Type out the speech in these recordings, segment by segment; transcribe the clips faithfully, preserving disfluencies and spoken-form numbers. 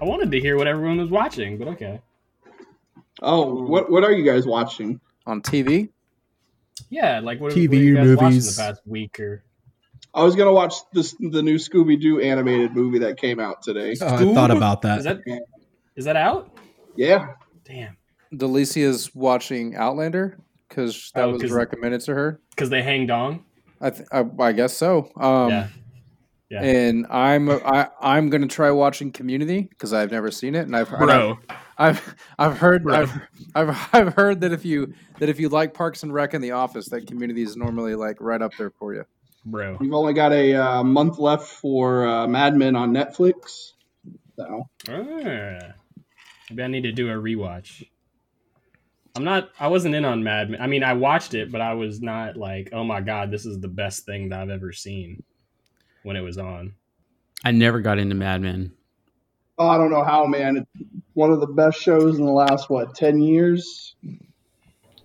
I wanted to hear what everyone was watching, but okay. Oh, what what are you guys watching on T V? Yeah, like what, T V, what are you guys movies. watching the past week? Or I was gonna watch this the new Scooby Doo animated movie that came out today. Oh, I thought about that. Is that is that out? Yeah. Damn. Delicia's watching Outlander because that oh, was recommended to her. Because they hang dong. I, th- I I guess so. Um, yeah. Yeah. And I'm I I'm gonna try watching Community because I've never seen it, and I've heard Bro. I've, I've I've heard Bro. I've I've I've heard that if you that if you like Parks and Rec and The Office, that Community is normally like right up there for you. Bro, you've only got a uh, month left for uh, Mad Men on Netflix. So ah, maybe I need to do a rewatch. I'm not. I wasn't in on Mad Men. I mean, I watched it, but I was not like, oh my god, this is the best thing that I've ever seen. When it was on, I never got into Mad Men. Oh, I don't know how, man. It's one of the best shows in the last what ten years.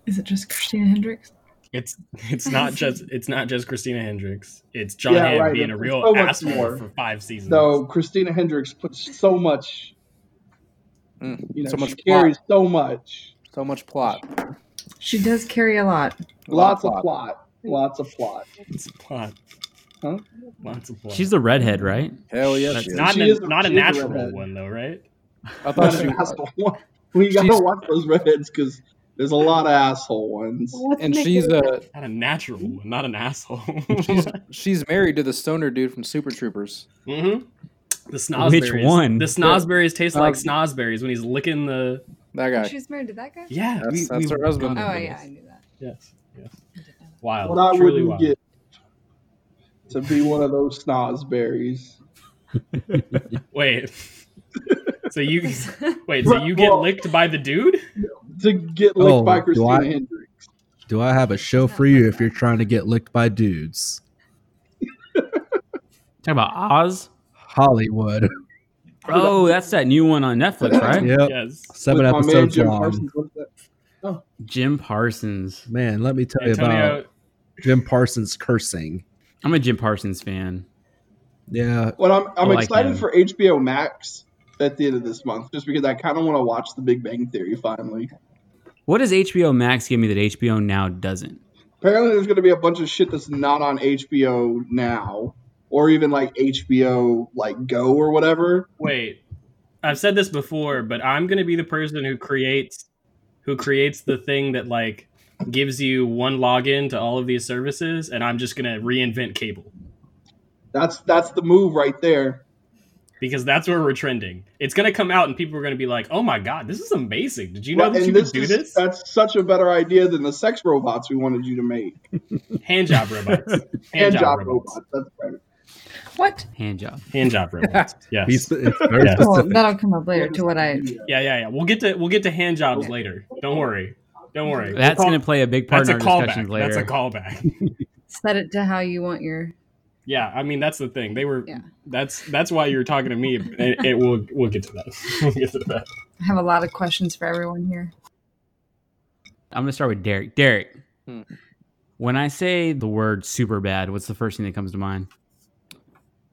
Is it just Christina Hendricks? It's it's not just it's not just Christina Hendricks. It's John yeah, Hamm right. being it's a real so asshole more. for five seasons. So Christina Hendricks puts so much, mm, you know, so much she carries plot. so much, so much plot. She does carry a lot. Lots, Lots of plot. plot. Lots of plot. It's plot. Huh? Lots of plot. She's the redhead, right? Hell yeah, she is. Not, she a, is a, not a natural a one, though, right? I thought she was. One. We gotta she's... watch those redheads because there's a lot of asshole ones. What's and she's a not a natural one, not an asshole. she's, she's married to the stoner dude from Super Troopers. Mm-hmm. The snozberries. Which one? The snozberries yeah. taste like snozberries when he's licking the. That guy. She's married to that guy. Yeah, that's, we, that's we, her husband. Oh yeah, I knew that. Yes, yes. Wild. What I wouldn't wild. get. To be one of those snozberries. Wait. So you wait. So you get well, licked by the dude? To get licked oh, by Christina Hendricks. Do I have a show for you if you're trying to get licked by dudes? Talking about Oz? Hollywood. Oh, that's that new one on Netflix, right? Yep. Yes. Seven With episodes man, Jim long. Parsons, oh. Jim Parsons. Man, let me tell Antonio. you about Jim Parsons cursing. I'm a Jim Parsons fan. Yeah. Well, I'm I'm like excited him. for H B O Max at the end of this month, just because I kind of want to watch The Big Bang Theory finally. What does H B O Max give me that H B O Now doesn't? Apparently, there's going to be a bunch of shit that's not on H B O Now, or even like H B O like Go or whatever. Wait, I've said this before, but I'm going to be the person who creates who creates the thing that like. gives you one login to all of these services, and I'm just gonna reinvent cable. That's that's the move right there, because that's where we're trending. It's gonna come out, and people are gonna be like, "Oh my god, this is amazing! Did you know right, that you this could do is, this?" That's such a better idea than the sex robots we wanted you to make. Handjob robots. Handjob Hand job robots. robots. That's better. What? Handjob. Handjob robots. Yes. It's very yeah. well, that'll come up later. To what I. Yeah, yeah, yeah. We'll get to we'll get to handjobs yeah. later. Don't worry. Don't worry. That's we'll going to play a big part in our discussions later. That's a callback. Set it to how you want your... Yeah, I mean, that's the thing. They were... Yeah. That's that's why you're talking to me. It, it, we'll, we'll get to that. We'll get to that. I have a lot of questions for everyone here. I'm going to start with Derek. Derek, hmm. when I say the word Superbad, what's the first thing that comes to mind?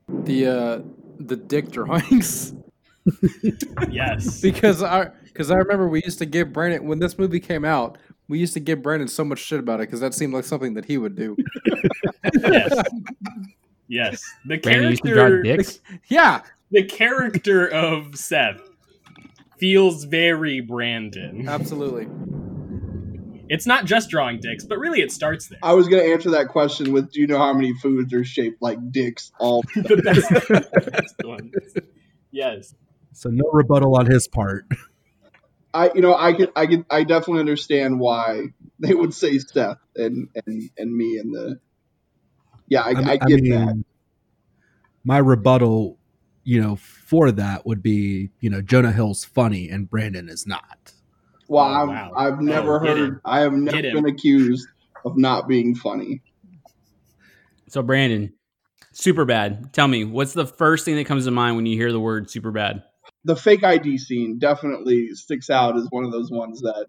The, uh, the dick drawings. Yes. Because our... Because I remember we used to give Brandon, when this movie came out, we used to give Brandon so much shit about it because that seemed like something that he would do. Yes. Yes. The Brandon character, used to draw dicks? The, yeah. The character of Seth feels very Brandon. Absolutely. It's not just drawing dicks, but really it starts there. I was going to answer that question with, do you know how many foods are shaped like dicks? All the best, the best ones. Yes. So no rebuttal on his part. I you know I could I could I definitely understand why they would say Seth and and, and me and the yeah I, I, I get I mean, that. My rebuttal, you know, for that would be you know Jonah Hill's funny and Brandon is not. Well, oh, I've, wow. I've never oh, heard. I have never been accused of not being funny. So Brandon, Superbad. Tell me, what's the first thing that comes to mind when you hear the word Superbad? The fake I D scene definitely sticks out as one of those ones that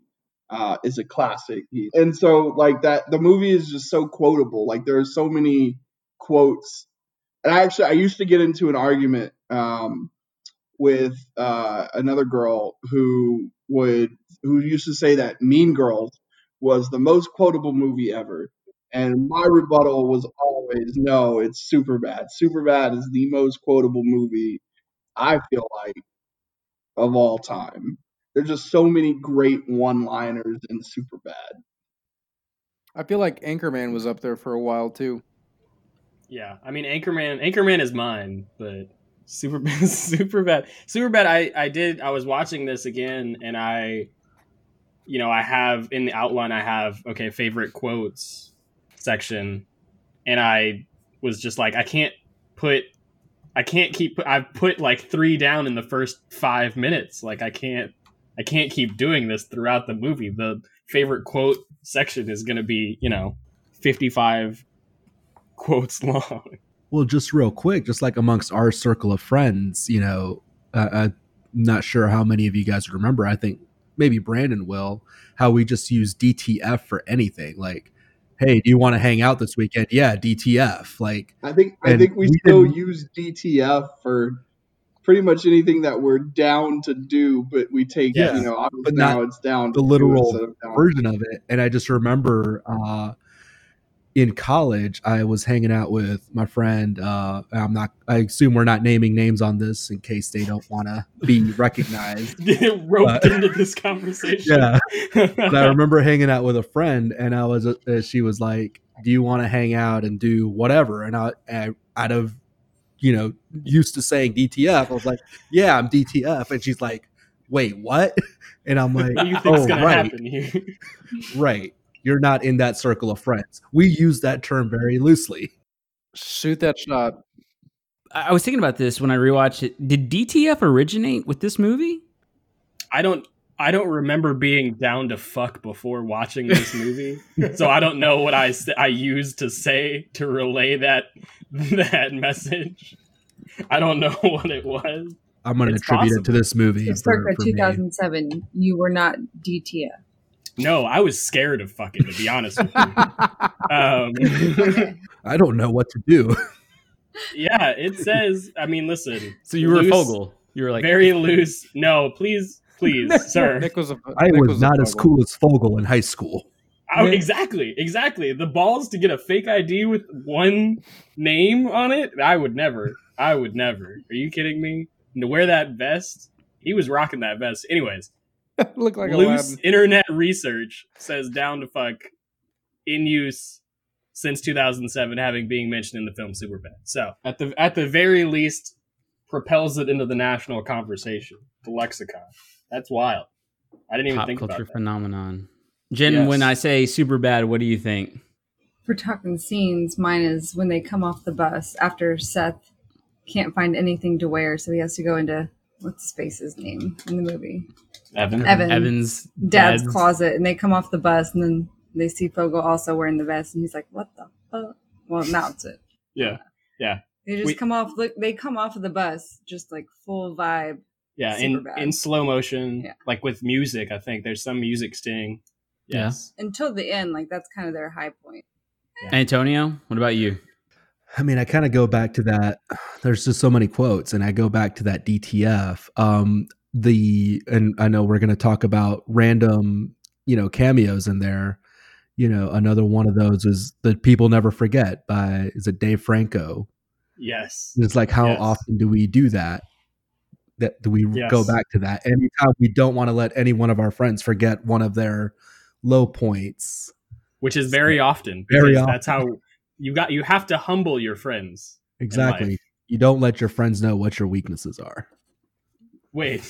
uh, is a classic. And so, like, that, the movie is just so quotable. Like, there are so many quotes. And I actually, I used to get into an argument um, with uh, another girl who would who used to say that Mean Girls was the most quotable movie ever. And my rebuttal was always, no, it's Superbad. Superbad is the most quotable movie, I feel like, of all time. There's just so many great one-liners in Superbad. I feel like Anchorman was up there for a while, too. Yeah, I mean, Anchorman Anchorman is mine, but Superbad, Superbad, Superbad, I, I did, I was watching this again, and I, you know, I have, in the outline, I have, okay, favorite quotes section, and I was just like, I can't put, I can't keep, I've put like three down in the first five minutes, like I can't, I can't keep doing this throughout the movie. The favorite quote section is going to be, you know, fifty-five quotes long. Well, just real quick, just like amongst our circle of friends, you know, uh, I'm not sure how many of you guys remember, I think maybe Brandon will, how we just use D T F for anything. Like, hey, do you want to hang out this weekend? Yeah, D T F. Like, I think I think we, we still use D T F for pretty much anything that we're down to do, but we take, yeah, you know, obviously but now it's down the to literal do version of it. And I just remember, uh, in college, I was hanging out with my friend. Uh, I'm not. I assume we're not naming names on this in case they don't want to be recognized. Roped but, into this conversation. Yeah. But I remember hanging out with a friend, and I was. Uh, she was like, "Do you want to hang out and do whatever?" And I, I, out of, you know, used to saying D T F, I was like, "Yeah, I'm D T F," and she's like, "Wait, what?" And I'm like, what do you think's oh, gonna right, happen here? Right. You're not in that circle of friends. We use that term very loosely. Shoot that shot. I was thinking about this when I rewatched it. Did D T F originate with this movie? I don't I don't remember being down to fuck before watching this movie. So I don't know what I, I used to say to relay that that message. I don't know what it was. I'm going to attribute possible. it to this movie. It's circa two thousand seven. Me. You were not D T F. No, I was scared of fucking, to be honest with you. um, I don't know what to do. Yeah, it says, I mean, listen. So you were loose, a Fogel. You were like. Very loose. No, please, please, sir. Nick was a, I Nick was, was not as cool as Fogel in high school. I, exactly, exactly. The balls to get a fake I D with one name on it? I would never. I would never. Are you kidding me? And to wear that vest? He was rocking that vest. Anyways. Look like loose a internet research says down to fuck in use since two thousand seven, having being mentioned in the film Superbad. So at the at the very least, propels it into the national conversation, the lexicon. That's wild. I didn't even Pop think about that. Pop culture phenomenon. Jen, yes. When I say Superbad, what do you think? We're talking scenes. Mine is when they come off the bus after Seth can't find anything to wear, so he has to go into what's his face's name in the movie. Evan. Evan. Evan's dad's, dad's closet, and they come off the bus, and then they see Fogel also wearing the vest, and he's like, "What the fuck?" Well, now it's it. Yeah, yeah. They just we, come off. Look, they come off of the bus just like full vibe. Yeah, in, in slow motion, yeah. Like with music. I think there's some music sting. Yes. Yeah. Until the end, like that's kind of their high point. Yeah. Antonio, what about you? I mean, I kind of go back to that. There's just so many quotes, and I go back to that D T F. Um, The and I know we're going to talk about random, you know, cameos in there. You know, another one of those is that people never forget by is it Dave Franco? Yes. And it's like how yes. often do we do that? That do we yes. go back to that? Anytime we don't want to let any one of our friends forget one of their low points, which is very so, often. Very often. That's how you got. You have to humble your friends. Exactly. You don't let your friends know what your weaknesses are. Wait.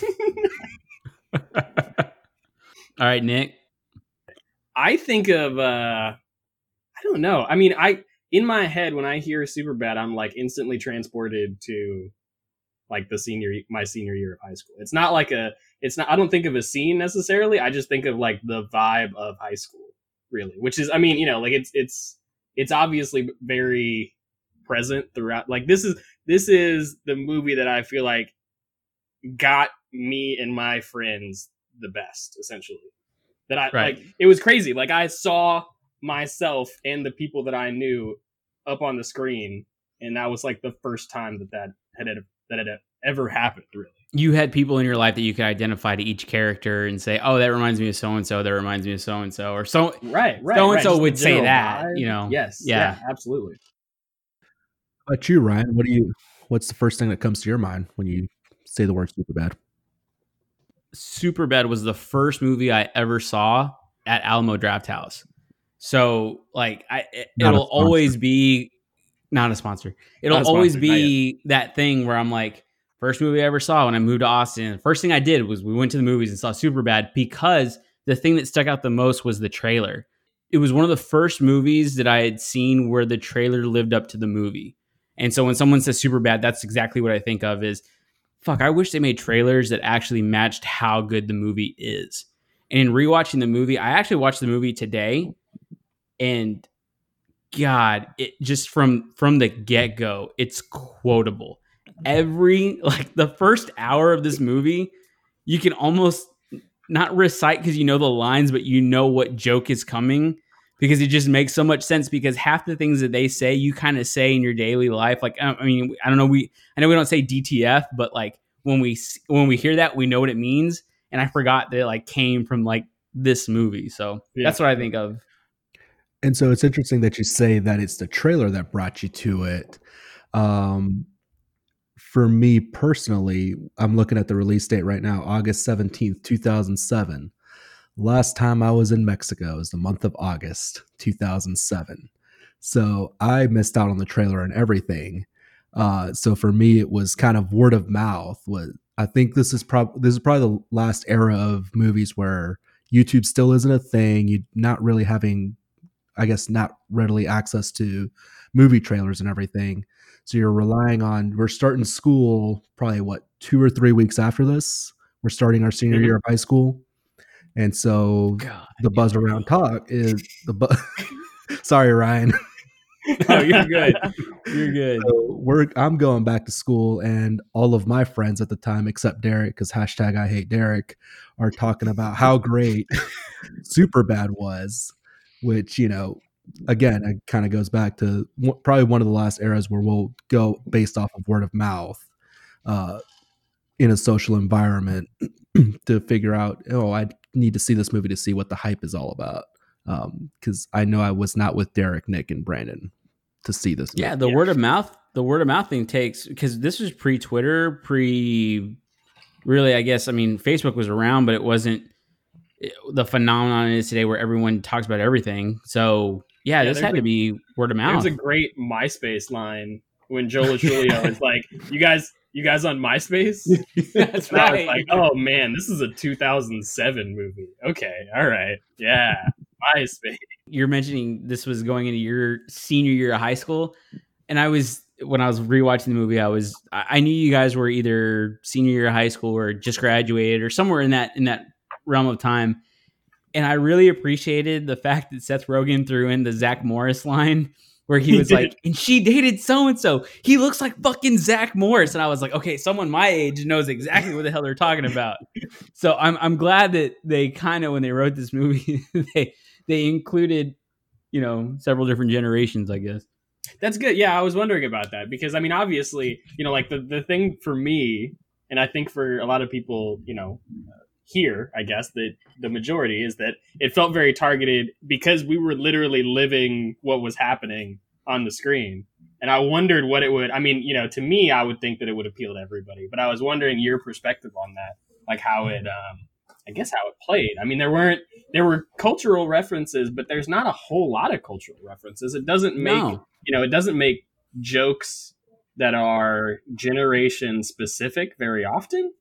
All right, Nick. I think of, uh, I don't know. I mean, I in my head, when I hear Superbad, I'm like instantly transported to like the senior, my senior year of high school. It's not like a, it's not, I don't think of a scene necessarily. I just think of like the vibe of high school, really, which is, I mean, you know, like it's, it's, it's obviously very present throughout. Like this is, this is the movie that I feel like got me and my friends the best, essentially. That I right. like it was crazy. Like I saw myself and the people that I knew up on the screen, and that was like the first time that that had that had ever happened, really. you had people in your life that you could identify to each character and say, oh, that reminds me of so-and-so. That reminds me of so-and-so or so. Right. Right. So-and-so right. would say general, that, I, you know? Yes. Yeah. yeah absolutely. How about you, Ryan? What do you, what's the first thing that comes to your mind when you say the word Superbad? Superbad was the first movie I ever saw at Alamo Drafthouse. So like I, it, it'll always be not a sponsor. It'll a sponsor, always be that thing where I'm like, first movie I ever saw when I moved to Austin, the first thing I did was we went to the movies and saw Superbad because the thing that stuck out the most was the trailer. It was one of the first movies that I had seen where the trailer lived up to the movie. And so when someone says Superbad, that's exactly what I think of is, fuck, I wish they made trailers that actually matched how good the movie is. And in rewatching the movie, I actually watched the movie today, and God, it just from from the get-go, it's quotable. Every, like the first hour of this movie, you can almost not recite because you know the lines, but you know what joke is coming because it just makes so much sense because half the things that they say, you kind of say in your daily life. Like, I mean, I don't know. We, I know we don't say D T F, but like when we, when we hear that, we know what it means. And I forgot that it like came from like this movie. So yeah. That's what I think of. And so it's interesting that you say that it's the trailer that brought you to it. Um, For me personally, I'm looking at the release date right now, August seventeenth, two thousand seven. Last time I was in Mexico is the month of August, two thousand seven. So I missed out on the trailer and everything. Uh, so for me, it was kind of word of mouth. I think this is, prob- this is probably the last era of movies where YouTube still isn't a thing. You're not really having, I guess, not readily access to movie trailers and everything. So you're relying on, we're starting school probably what, two or three weeks after this, we're starting our senior mm-hmm. year of high school. And so God, the buzz know. around talk is the buzz. Sorry, Ryan. No, you're good. You're good. So we're, I'm going back to school and all of my friends at the time, except Derek, because hashtag I hate Derek, are talking about how great Superbad was, which, you know, again, it kind of goes back to w- probably one of the last eras where we'll go based off of word of mouth uh, in a social environment to figure out, oh, I need to see this movie to see what the hype is all about. Because um, I know I was not with Derek, Nick, and Brandon to see this movie. Yeah, the yeah. word of mouth, the word of mouth thing takes, because this was pre-Twitter, pre, really, I guess, I mean, Facebook was around, but it wasn't the phenomenon it is today where everyone talks about everything. So... Yeah, yeah, this had a, to be word of mouth. There's a great MySpace line when Joe LaChulio is like, "You guys, you guys on MySpace?" That's right. I was like, "Oh man, this is a two thousand seven movie." Okay, all right, yeah, MySpace. You're mentioning this was going into your senior year of high school, and I was when I was rewatching the movie, I was I knew you guys were either senior year of high school or just graduated or somewhere in that in that realm of time. And I really appreciated the fact that Seth Rogen threw in the Zach Morris line where he was like, and she dated so-and-so. He looks like fucking Zach Morris. And I was like, okay, someone my age knows exactly what the hell they're talking about. So I'm I'm glad that they kind of, when they wrote this movie, they they included, you know, several different generations, I guess. That's good. Yeah, I was wondering about that because, I mean, obviously, you know, like the, the thing for me, and I think for a lot of people, you know, uh, here, I guess, that the majority is that it felt very targeted because we were literally living what was happening on the screen. And I wondered what it would, I mean, you know, to me, I would think that it would appeal to everybody, but I was wondering your perspective on that, like how it, um, I guess how it played. I mean, there weren't, there were cultural references, but there's not a whole lot of cultural references. It doesn't make, no. you know, it doesn't make jokes that are generation specific very often.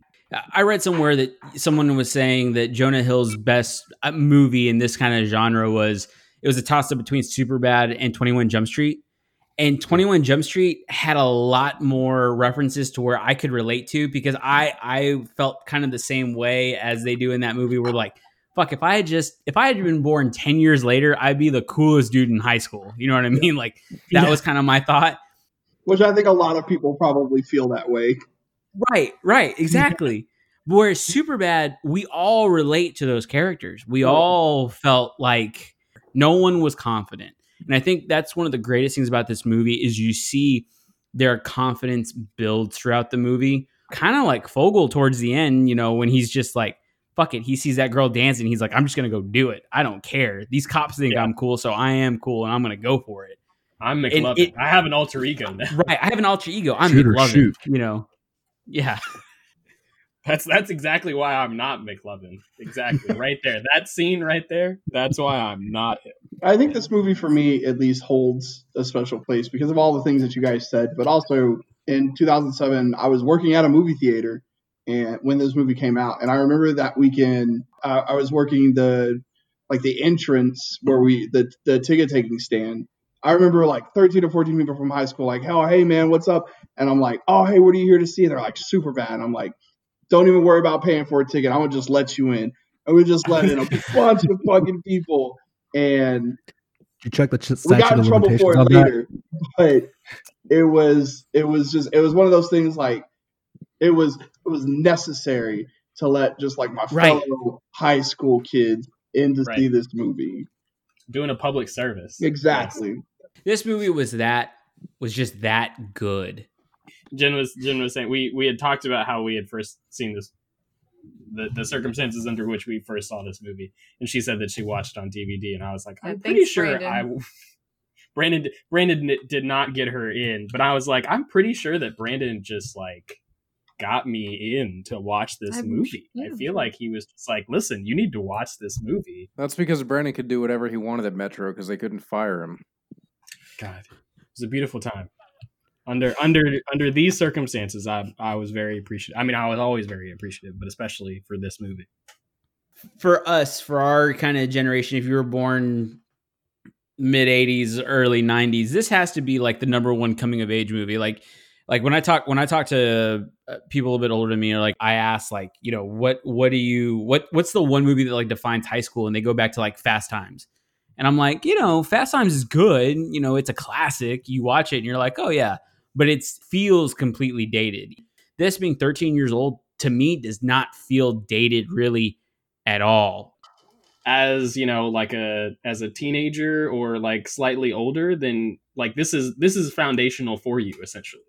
I read somewhere that someone was saying that Jonah Hill's best movie in this kind of genre was, it was a toss up between Superbad and twenty-one Jump Street. And twenty-one Jump Street had a lot more references to where I could relate to because I, I felt kind of the same way as they do in that movie where like, fuck, if I had just, if I had been born ten years later, I'd be the coolest dude in high school. You know what I mean? Like that yeah. was kind of my thought. Which I think a lot of people probably feel that way. Right, right, exactly. Whereas Superbad, we all relate to those characters. We all felt like no one was confident. And I think that's one of the greatest things about this movie is you see their confidence build throughout the movie kind of like Fogel towards the end, you know, when he's just like, fuck it. He sees that girl dancing. He's like, I'm just going to go do it. I don't care. These cops think yeah. I'm cool. So I am cool and I'm going to go for it. I'm McLovin. It, it, I have an alter ego now. Right. I have an alter ego. I'm Shoot McLovin, shoot. you know? Yeah. That's, that's exactly why I'm not McLovin. Exactly. Right there. That scene right there. That's why I'm not him. I think this movie for me at least holds a special place because of all the things that you guys said, but also in two thousand seven, I was working at a movie theater and when this movie came out, and I remember that weekend uh, I was working the, like the entrance where we, the, the ticket taking stand. I remember like thirteen or fourteen people from high school, like, oh, hey man, what's up? And I'm like, oh, hey, what are you here to see? And they're like, Superbad. And I'm like, don't even worry about paying for a ticket. I'm going to just let you in. And we just let in a bunch of fucking people. And you check the ch- we got in trouble for it later, but it was, it was just, it was one of those things. Like it was, it was necessary to let just like my right. fellow high school kids in to right. see this movie. Doing a public service. Exactly. Yes. This movie was that, was just that good. Jen was, Jen was saying, we, we had talked about how we had first seen this, the, the circumstances under which we first saw this movie. And she said that she watched it on D V D. And I was like, I'm and pretty sure Brandon. I, Brandon, Brandon did not get her in, but I was like, I'm pretty sure that Brandon just like got me in to watch this I movie. I feel like he was just like, listen, you need to watch this movie. That's because Brandon could do whatever he wanted at Metro because they couldn't fire him. God, it was a beautiful time. Under under under these circumstances, I I was very appreciative. I mean, I was always very appreciative, but especially for this movie. For us, for our kind of generation, if you were born mid-eighties, early nineties, this has to be like the number one coming-of-age movie. Like, like when I talk when I talk to people a bit older than me, or like I ask, like, you know, what what do you what what's the one movie that like defines high school, and they go back to like Fast Times, and I'm like, you know, Fast Times is good, you know, it's a classic. You watch it, and you're like, oh yeah. But it feels completely dated. This being thirteen years old, to me, does not feel dated really at all. As, you know, like a as a teenager or like slightly older, then like this is this is foundational for you, essentially,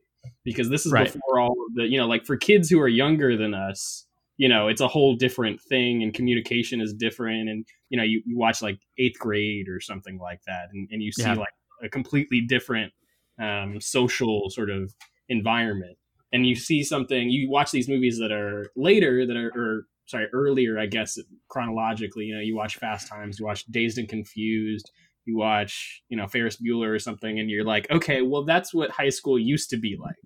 because this is right. before all of the, you know, like for kids who are younger than us, you know, it's a whole different thing and communication is different. And, you know, you, you watch like eighth grade or something like that. And, and you see yeah. like a completely different Um, social sort of environment, and you see something. You watch these movies that are later, that are or, sorry, earlier, I guess chronologically. You know, you watch Fast Times, you watch Dazed and Confused, you watch, you know, Ferris Bueller or something, and you're like, okay, well, that's what high school used to be like.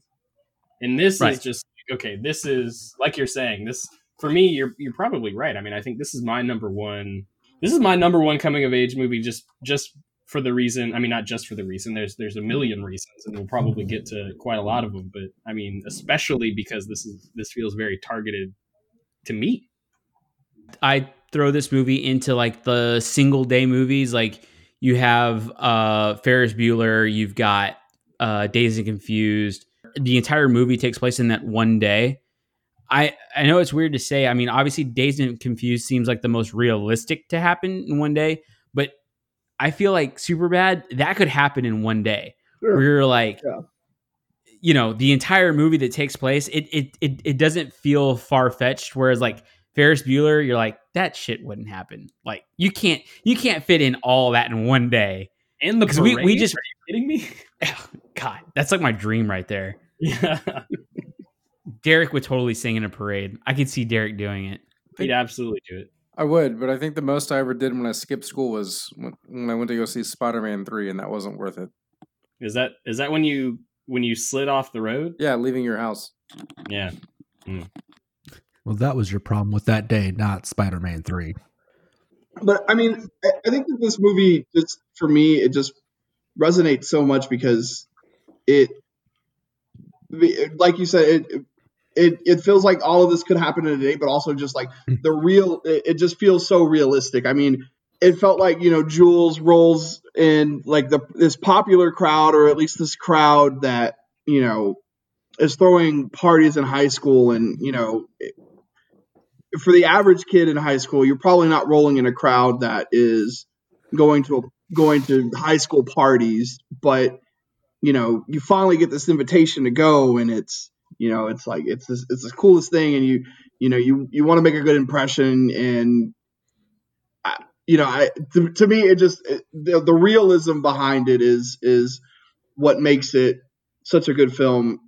And this right. is just okay. This is like you're saying. This for me, you're you're probably right. I mean, I think this is my number one. This is my number one coming of age movie. Just just. For the reason, I mean, not just for the reason, there's there's a million reasons, and we'll probably get to quite a lot of them. But I mean, especially because this is this feels very targeted to me. I throw this movie into like the single day movies. Like you have uh, Ferris Bueller, you've got uh, Dazed and Confused. The entire movie takes place in that one day. I, I know it's weird to say. I mean, obviously, Dazed and Confused seems like the most realistic to happen in one day, but I feel like Superbad, that could happen in one day. Sure. Where you're like, yeah. you know, the entire movie that takes place, it it it, it doesn't feel far-fetched. Whereas like Ferris Bueller, you're like, that shit wouldn't happen. Like you can't you can't fit in all that in one day. And the parade, we, we just, are you kidding me? God, that's like my dream right there. Yeah. Derek would totally sing in a parade. I could see Derek doing it. He'd absolutely do it. I would, but I think the most I ever did when I skipped school was when, when I went to go see Spider-Man three, and that wasn't worth it. Is that is that when you when you slid off the road? Yeah, leaving your house. Yeah. Mm. Well, that was your problem with that day, not Spider-Man three. But I mean, I think that this movie, just for me, it just resonates so much because it, like you said, it. It it feels like all of this could happen in a day, but also just like the real, it, it just feels so realistic. I mean, it felt like, you know, Jules rolls in like the this popular crowd, or at least this crowd that, you know, is throwing parties in high school. And, you know, it, for the average kid in high school, you're probably not rolling in a crowd that is going to going to high school parties. But, you know, you finally get this invitation to go, and it's, You know, it's like it's this, it's the coolest thing, and you you know you you want to make a good impression, and I, you know, I to, to me it just it, the, the realism behind it is is what makes it such a good film,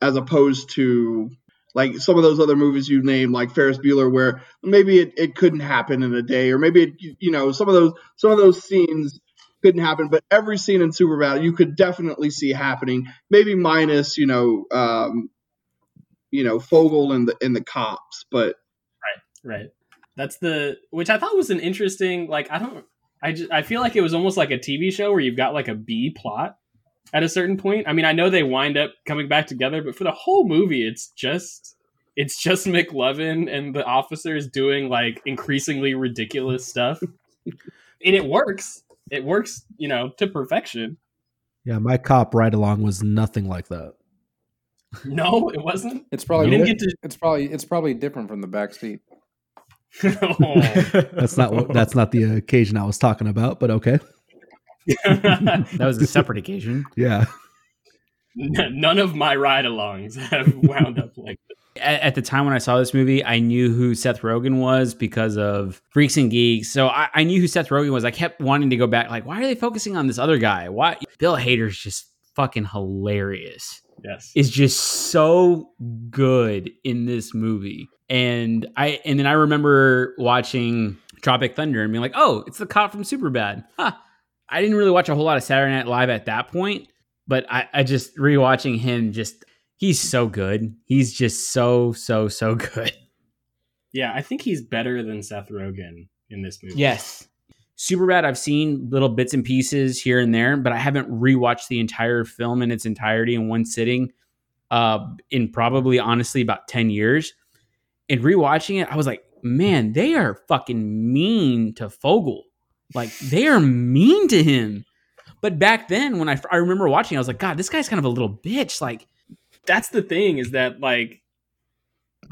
as opposed to like some of those other movies you named, like Ferris Bueller, where maybe it, it couldn't happen in a day, or maybe it, you know some of those some of those scenes couldn't happen, but every scene in Superbad you could definitely see happening. Maybe minus you know um, you know Fogel and the and the cops, but right, right. That's the which I thought was an interesting like I don't I just I feel like it was almost like a T V show where you've got like a B plot at a certain point. I mean, I know they wind up coming back together, but for the whole movie, it's just it's just McLovin and the officers doing like increasingly ridiculous stuff, and it works. It works, you know, to perfection. Yeah, my cop ride along was nothing like that. No, it wasn't. It's probably didn't get to... it's probably it's probably different from the backseat. Oh. That's not what, that's not the occasion I was talking about, but okay. That was a separate occasion. Yeah. None of my ride-alongs have wound up like this. At, at the time when I saw this movie, I knew who Seth Rogen was because of Freaks and Geeks. So I, I knew who Seth Rogen was. I kept wanting to go back. Like, why are they focusing on this other guy? Why? Bill Hader's just fucking hilarious. Yes. Is just so good in this movie. And I and then I remember watching Tropic Thunder and being like, oh, it's the cop from Superbad. Huh. I didn't really watch a whole lot of Saturday Night Live at that point. But I, I just rewatching him, just he's so good. He's just so, so, so good. Yeah, I think he's better than Seth Rogen in this movie. Yes. Superbad, I've seen little bits and pieces here and there, but I haven't rewatched the entire film in its entirety in one sitting uh, in probably, honestly, about ten years. And rewatching it, I was like, man, they are fucking mean to Fogel. Like, they are mean to him. But back then, when I, I remember watching, I was like, God, this guy's kind of a little bitch. Like, that's the thing is that, like,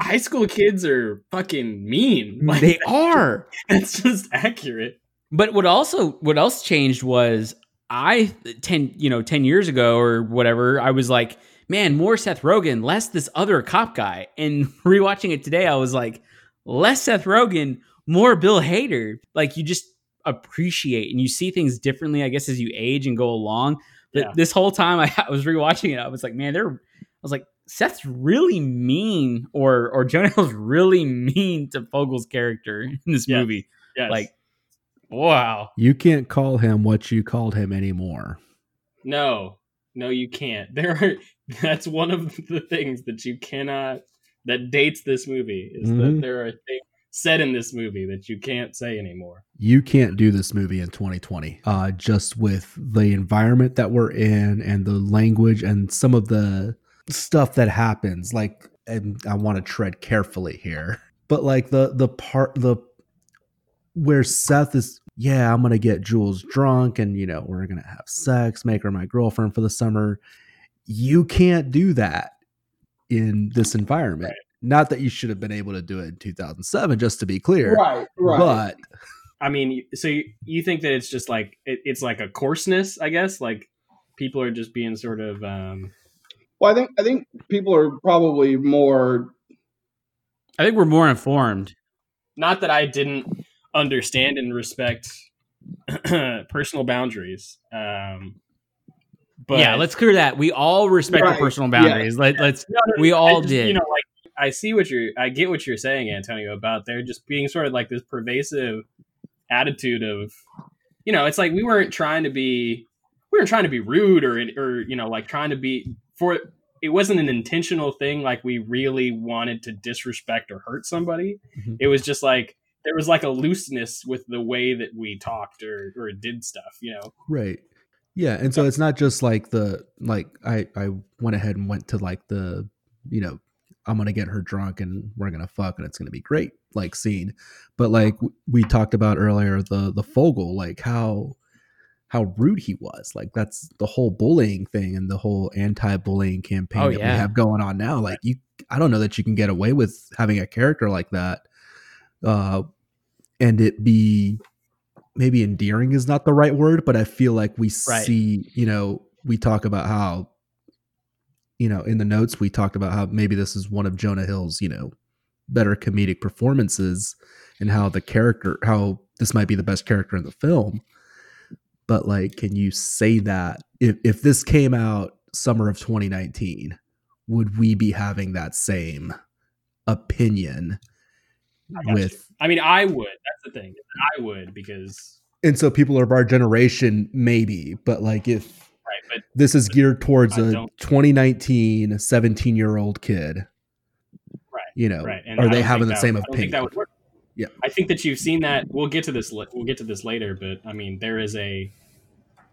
high school kids are fucking mean. Like, they are. That's just accurate. But what also, what else changed was I, ten, you know, ten years ago or whatever, I was like, man, more Seth Rogen, less this other cop guy. And rewatching it today, I was like, less Seth Rogen, more Bill Hader. Like, you just appreciate and you see things differently, I guess, as you age and go along. But yeah. This whole time I, I was rewatching it, I was like, man, they're I was like, Seth's really mean, or or Jonah Hill's really mean to Fogel's character in this yes. movie. Yes. Like, wow. You can't call him what you called him anymore. No. No, you can't. There are that's one of the things that you cannot that dates this movie is mm-hmm. that there are things said in this movie that you can't say anymore. You can't do this movie in twenty twenty, uh, just with the environment that we're in and the language and some of the stuff that happens. Like, and I want to tread carefully here, but like the, the part, the, where Seth is, yeah, I'm going to get Jules drunk and, you know, we're going to have sex, make her my girlfriend for the summer. You can't do that in this environment. Right. Not that you should have been able to do it in two thousand seven, just to be clear. Right, right. But I mean, so you, you think that it's just like it, it's like a coarseness, I guess. Like people are just being sort of. Um... Well, I think I think people are probably more. I think we're more informed. Not that I didn't understand and respect personal boundaries. Um, but yeah, let's clear that we all respect right. the personal boundaries. Yeah. Let, let's no, no, we all just, did. You know, like, I see what you're, I get what you're saying, Antonio, about there just being sort of like this pervasive attitude of, you know, it's like we weren't trying to be, we weren't trying to be rude or, or, you know, like trying to be for, it wasn't an intentional thing. Like we really wanted to disrespect or hurt somebody. Mm-hmm. It was just like, there was like a looseness with the way that we talked or, or did stuff, you know? Right. Yeah. And so it's not just like the, like I, I went ahead and went to like the, you know, I'm going to get her drunk and we're going to fuck and it's going to be great, like scene. But like we talked about earlier, the, the Fogel, like how, how rude he was. Like that's the whole bullying thing and the whole anti-bullying campaign oh, that yeah. we have going on now. Like you, I don't know that you can get away with having a character like that. Uh, and it be maybe endearing is not the right word, but I feel like we right. see, you know, we talk about how you know, in the notes, we talked about how maybe this is one of Jonah Hill's, you know, better comedic performances and how the character, how this might be the best character in the film. But like, can you say that if, if this came out summer of twenty nineteen, would we be having that same opinion? I with you. I mean, I would. That's the thing. I would, because. And so people of our generation, maybe, but like if right, but, this is geared towards a twenty nineteen seventeen year old kid, right? You know, right. And are they having the same would, opinion? I don't think that would work. Yeah. I think that you've seen that. We'll get to this. We'll get to this later, but I mean, there is a,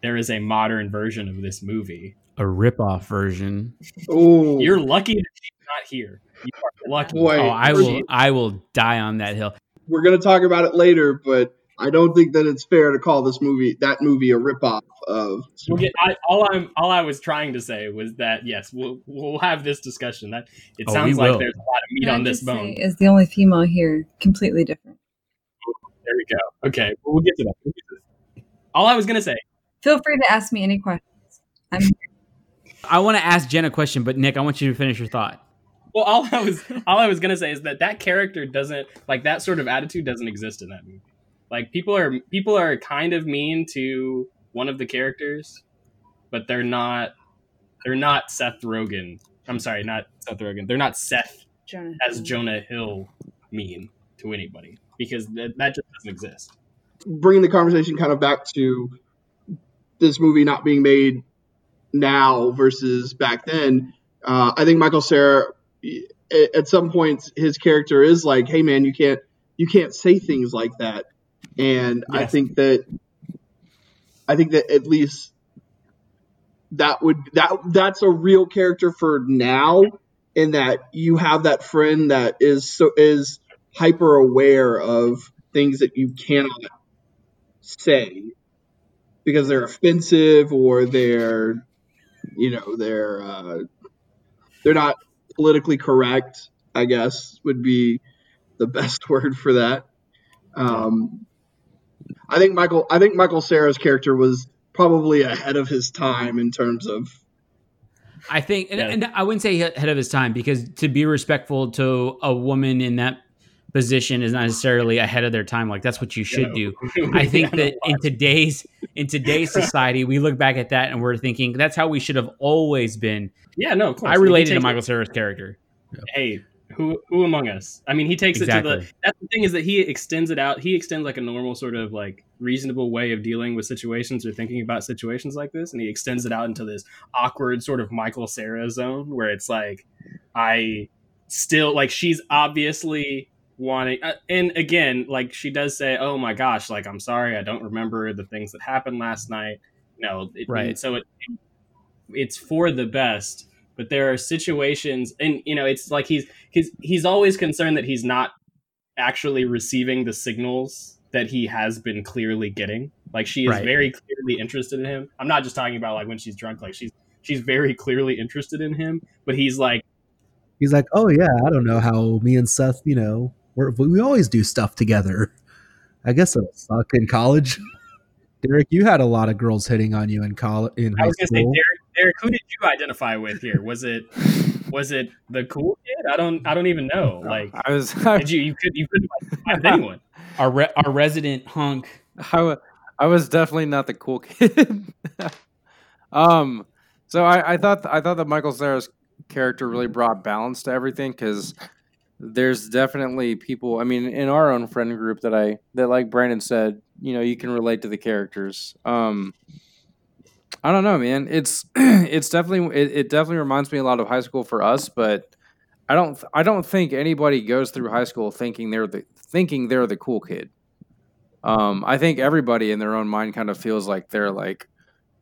there is a modern version of this movie. A ripoff version. Oh, you're lucky that she's not here. You are lucky. Boy, oh, I will. She, I will die on that hill. We're going to talk about it later, but I don't think that it's fair to call this movie, that movie, a ripoff of. We'll get, I, all I'm, all I was trying to say was that yes, we'll we'll have this discussion. That it oh, sounds like there's a lot of meat Can on I this bone. Is the only female here completely different? There we go. Okay, well, we'll get to that. We'll get to that. All I was going to say. Feel free to ask me any questions. I'm here. I want to ask Jen a question, but Nick, I want you to finish your thought. Well, all I was all I was going to say is that that character doesn't, like, that sort of attitude doesn't exist in that movie. Like, people are people are kind of mean to one of the characters, but they're not they're not Seth Rogen. I'm sorry, not Seth Rogen. They're not Seth Jonah as Hill. Jonah Hill mean to anybody, because th- that just doesn't exist. Bringing the conversation kind of back to this movie not being made now versus back then, uh, I think Michael Cera, at some point, his character is like, "Hey, man, you can't, you can't say things like that." And yes. I think that, I think that at least that would that that's a real character for now, in that you have that friend that is so is hyper aware of things that you cannot say because they're offensive or they're. You know, they're uh, they're not politically correct, I guess, would be the best word for that. Um, I think Michael I think Michael Cera's character was probably ahead of his time in terms of. I think and, yeah. and I wouldn't say ahead of his time, because to be respectful to a woman in that position is not necessarily ahead of their time. Like, that's what you should yeah. do. I think that in today's in today's society, we look back at that and we're thinking that's how we should have always been. Yeah, no, of course. I related to Michael Cera's character. Hey, who who among us? I mean, he takes exactly. it to the. That's the thing, is that he extends it out. He extends like a normal sort of like reasonable way of dealing with situations or thinking about situations like this, and he extends it out into this awkward sort of Michael Cera zone where it's like, I still like she's obviously. Wanting uh, and again, like she does say, "Oh my gosh, like I'm sorry, I don't remember the things that happened last night." No, it, right? So it, it it's for the best, but there are situations, and you know, it's like he's he's he's always concerned that he's not actually receiving the signals that he has been clearly getting. Like she is right. very clearly interested in him. I'm not just talking about like when she's drunk. Like she's she's very clearly interested in him, but he's like he's like, "Oh yeah, I don't know how me and Seth, you know." We're, we always do stuff together. I guess it'll suck in college. Derek, you had a lot of girls hitting on you in college. In I was going to say, Derek, Derek, who did you identify with here? Was it was it the cool kid? I don't I don't even know. Like I was. I, did you you could you couldn't find anyone. Our re, our resident hunk. I, I was definitely not the cool kid. um. So I, I thought I thought that Michael Cera's character really brought balance to everything, because. There's definitely people, I mean, in our own friend group that I, that like Brandon said, you know, you can relate to the characters. Um, I don't know, man. It's, it's definitely, it, it definitely reminds me a lot of high school for us, but I don't, I don't think anybody goes through high school thinking they're the, thinking they're the cool kid. Um, I think everybody in their own mind kind of feels like they're like,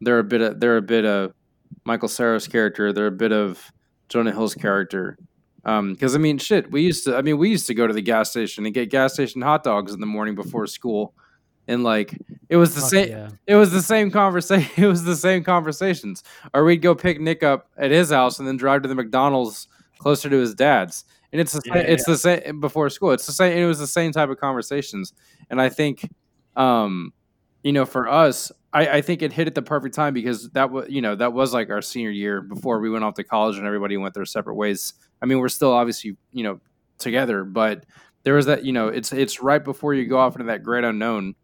they're a bit of, they're a bit of Michael Cera's character. They're a bit of Jonah Hill's character. Um, cause I mean, shit, we used to, I mean, we used to go to the gas station and get gas station hot dogs in the morning before school. And like, it was the Fuck same, yeah. it was the same conversation. It was the same conversations, or we'd go pick Nick up at his house and then drive to the McDonald's closer to his dad's. And it's, the, yeah, it's yeah. the same before school. It's the same. It was the same type of conversations. And I think, um, you know, for us, I, I think it hit at the perfect time because that was, you know, that was like our senior year before we went off to college and everybody went their separate ways. I mean, we're still obviously, you know, together, but there was that, you know, it's, it's right before you go off into that great unknown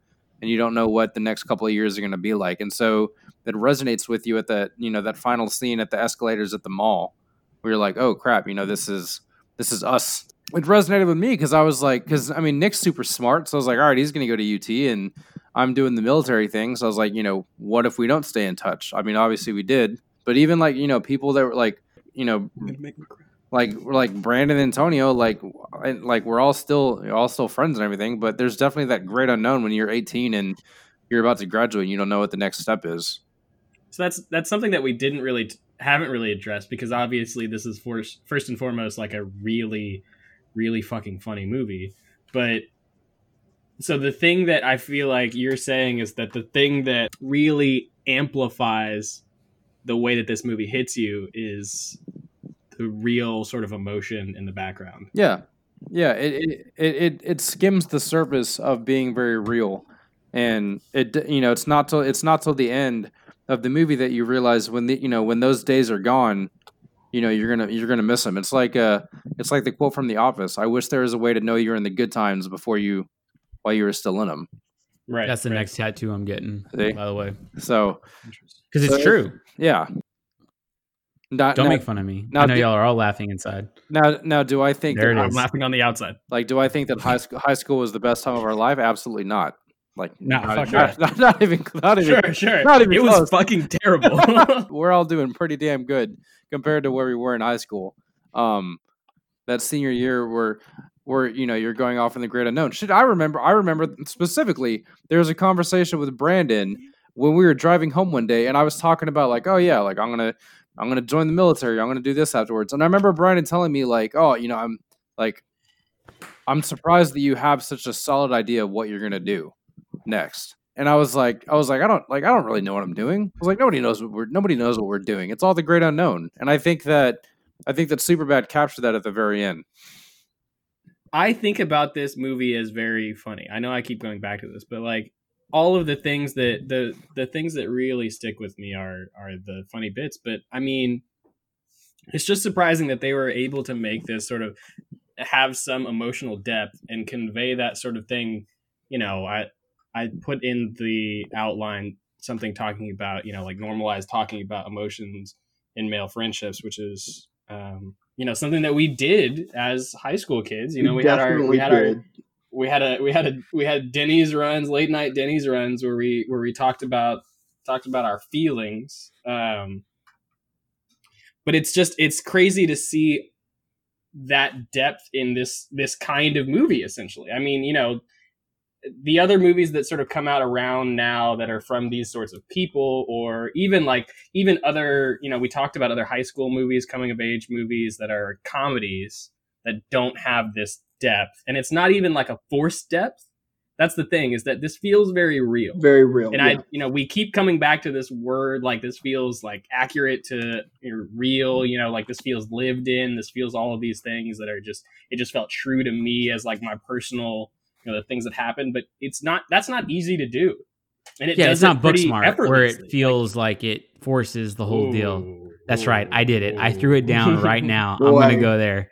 and you don't know what the next couple of years are going to be like. And so that resonates with you at that, you know, that final scene at the escalators at the mall where you're like, oh crap, you know, this is, this is us. It resonated with me because I was like, because I mean, Nick's super smart. So I was like, all right, he's going to go to U T and I'm doing the military thing. So I was like, you know, what if we don't stay in touch? I mean, obviously we did, but even like, you know, people that were like, you know, like, like Brandon Antonio, like, like we're all still, all still friends and everything, but there's definitely that great unknown when you're eighteen and you're about to graduate and you don't know what the next step is. So that's, that's something that we didn't really, haven't really addressed because obviously this is for, first and foremost, like a really, really fucking funny movie. But so the thing that I feel like you're saying is that the thing that really amplifies the way that this movie hits you is the real sort of emotion in the background. Yeah. Yeah. It, it, it, it skims the surface of being very real. And it, you know, it's not till, it's not till the end of the movie that you realize when the, you know, when those days are gone, you know, you're going to, you're going to miss them. It's like a, it's like the quote from The Office. I wish there was a way to know you're in the good times before you, while you were still in them. Right. That's the right. next tattoo I'm getting, See? by the way. So, cause it's so, true. Yeah. Not, Don't now, make fun of me. Now, I know do, y'all are all laughing inside. Now, now, do I think there that I'm laughing on the outside? Like, do I think that high school, high school was the best time of our life? Absolutely not. Like, no, not, fuck not, not, not even, not even, sure, sure. Not even it close. Was fucking terrible. We're all doing pretty damn good compared to where we were in high school. Um, that senior year where, where, you know, you're going off in the great unknown. Shit, I remember, I remember specifically, there was a conversation with Brandon when we were driving home one day and I was talking about like, oh yeah, like I'm going to, I'm going to join the military. I'm going to do this afterwards. And I remember Brandon telling me like, oh, you know, I'm like, I'm surprised that you have such a solid idea of what you're going to do next. And I was like, I was like, I don't like, I don't really know what I'm doing. I was like, nobody knows what we're, nobody knows what we're doing. It's all the great unknown. And I think that, I think that Superbad captured that at the very end. I think about this movie as very funny. I know I keep going back to this, but like all of the things that the, the things that really stick with me are, are the funny bits. But I mean, it's just surprising that they were able to make this sort of have some emotional depth and convey that sort of thing. You know, I, I put in the outline something talking about, you know, like normalized talking about emotions in male friendships, which is, um, you know, something that we did as high school kids. You know, we, we had our, we had did. our, we had a, we had a, we had Denny's runs, late night Denny's runs where we, where we talked about, talked about our feelings. Um, but it's just, it's crazy to see that depth in this, this kind of movie, essentially. I mean, you know, the other movies that sort of come out around now that are from these sorts of people, or even like even other, you know, we talked about other high school movies, coming of age movies that are comedies that don't have this depth. And it's not even like a forced depth. That's the thing, is that this feels very real, very real. And yeah. I, you know, we keep coming back to this word, like this feels like accurate to real, you know, like this feels lived in, this feels all of these things that are just, it just felt true to me as like my personal, you know, the things that happen, but it's not, that's not easy to do. And it yeah, does it's not Booksmart where it feels like, like it forces the whole ooh, deal. That's ooh, right. I did it. Ooh. I threw it down right now. Boy. I'm going to go there.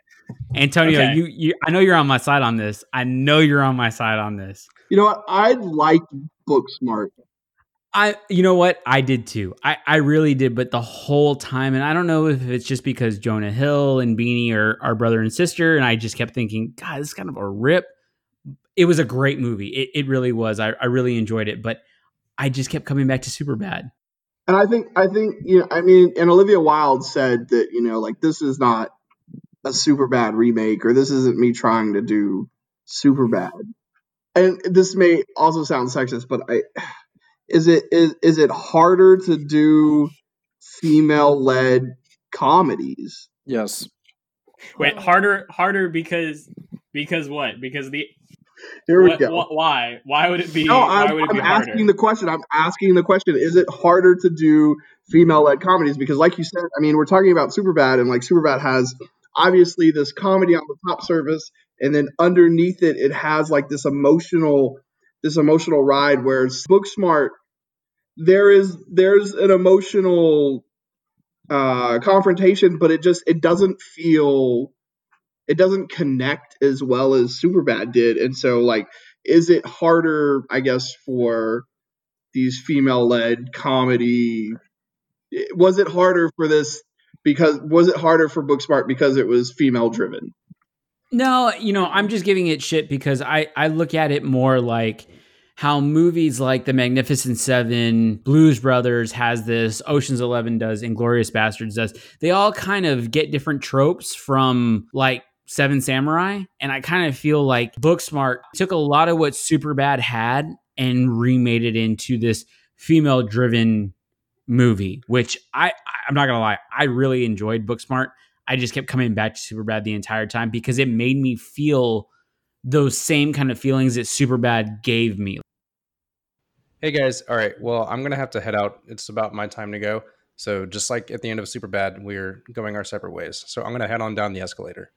Antonio, okay. you, you, I know you're on my side on this. I know you're on my side on this. You know what? I liked Booksmart. I, you know what? I did too. I, I really did, but the whole time, and I don't know if it's just because Jonah Hill and Beanie are our brother and sister. And I just kept thinking, God, this is kind of a rip. It was a great movie. It, it really was. I, I really enjoyed it, but I just kept coming back to Superbad. And I think, I think, you know, I mean, and Olivia Wilde said that, you know, like this is not a Superbad remake, or this isn't me trying to do Superbad. And this may also sound sexist, but I, is it, is, is it harder to do female led comedies? Yes. Wait, harder, harder because, because what? Because the, Here we what, go. Wh- why? Why would it be? No, I'm, why would it I'm be asking harder? the question. I'm asking the question. Is it harder to do female-led comedies? Because, like you said, I mean, we're talking about Superbad, and like Superbad has obviously this comedy on the top surface, and then underneath it, it has like this emotional, this emotional ride, whereas Booksmart, there is there's an emotional uh, confrontation, but it just it doesn't feel it doesn't connect as well as Superbad did. And so, like, is it harder, I guess, for these female-led comedy? Was it harder for this because was it harder for Booksmart because it was female-driven? No, you know, I'm just giving it shit because I, I look at it more like how movies like The Magnificent Seven, Blues Brothers has this, Ocean's Eleven does, Inglourious Bastards does. They all kind of get different tropes from, like, Seven Samurai. And I kind of feel like Booksmart took a lot of what Superbad had and remade it into this female-driven movie, which I, I'm not going to lie, I really enjoyed Booksmart. I just kept coming back to Superbad the entire time because it made me feel those same kind of feelings that Superbad gave me. Hey guys. All right. Well, I'm going to have to head out. It's about my time to go. So just like at the end of Superbad, we're going our separate ways. So I'm going to head on down the escalator.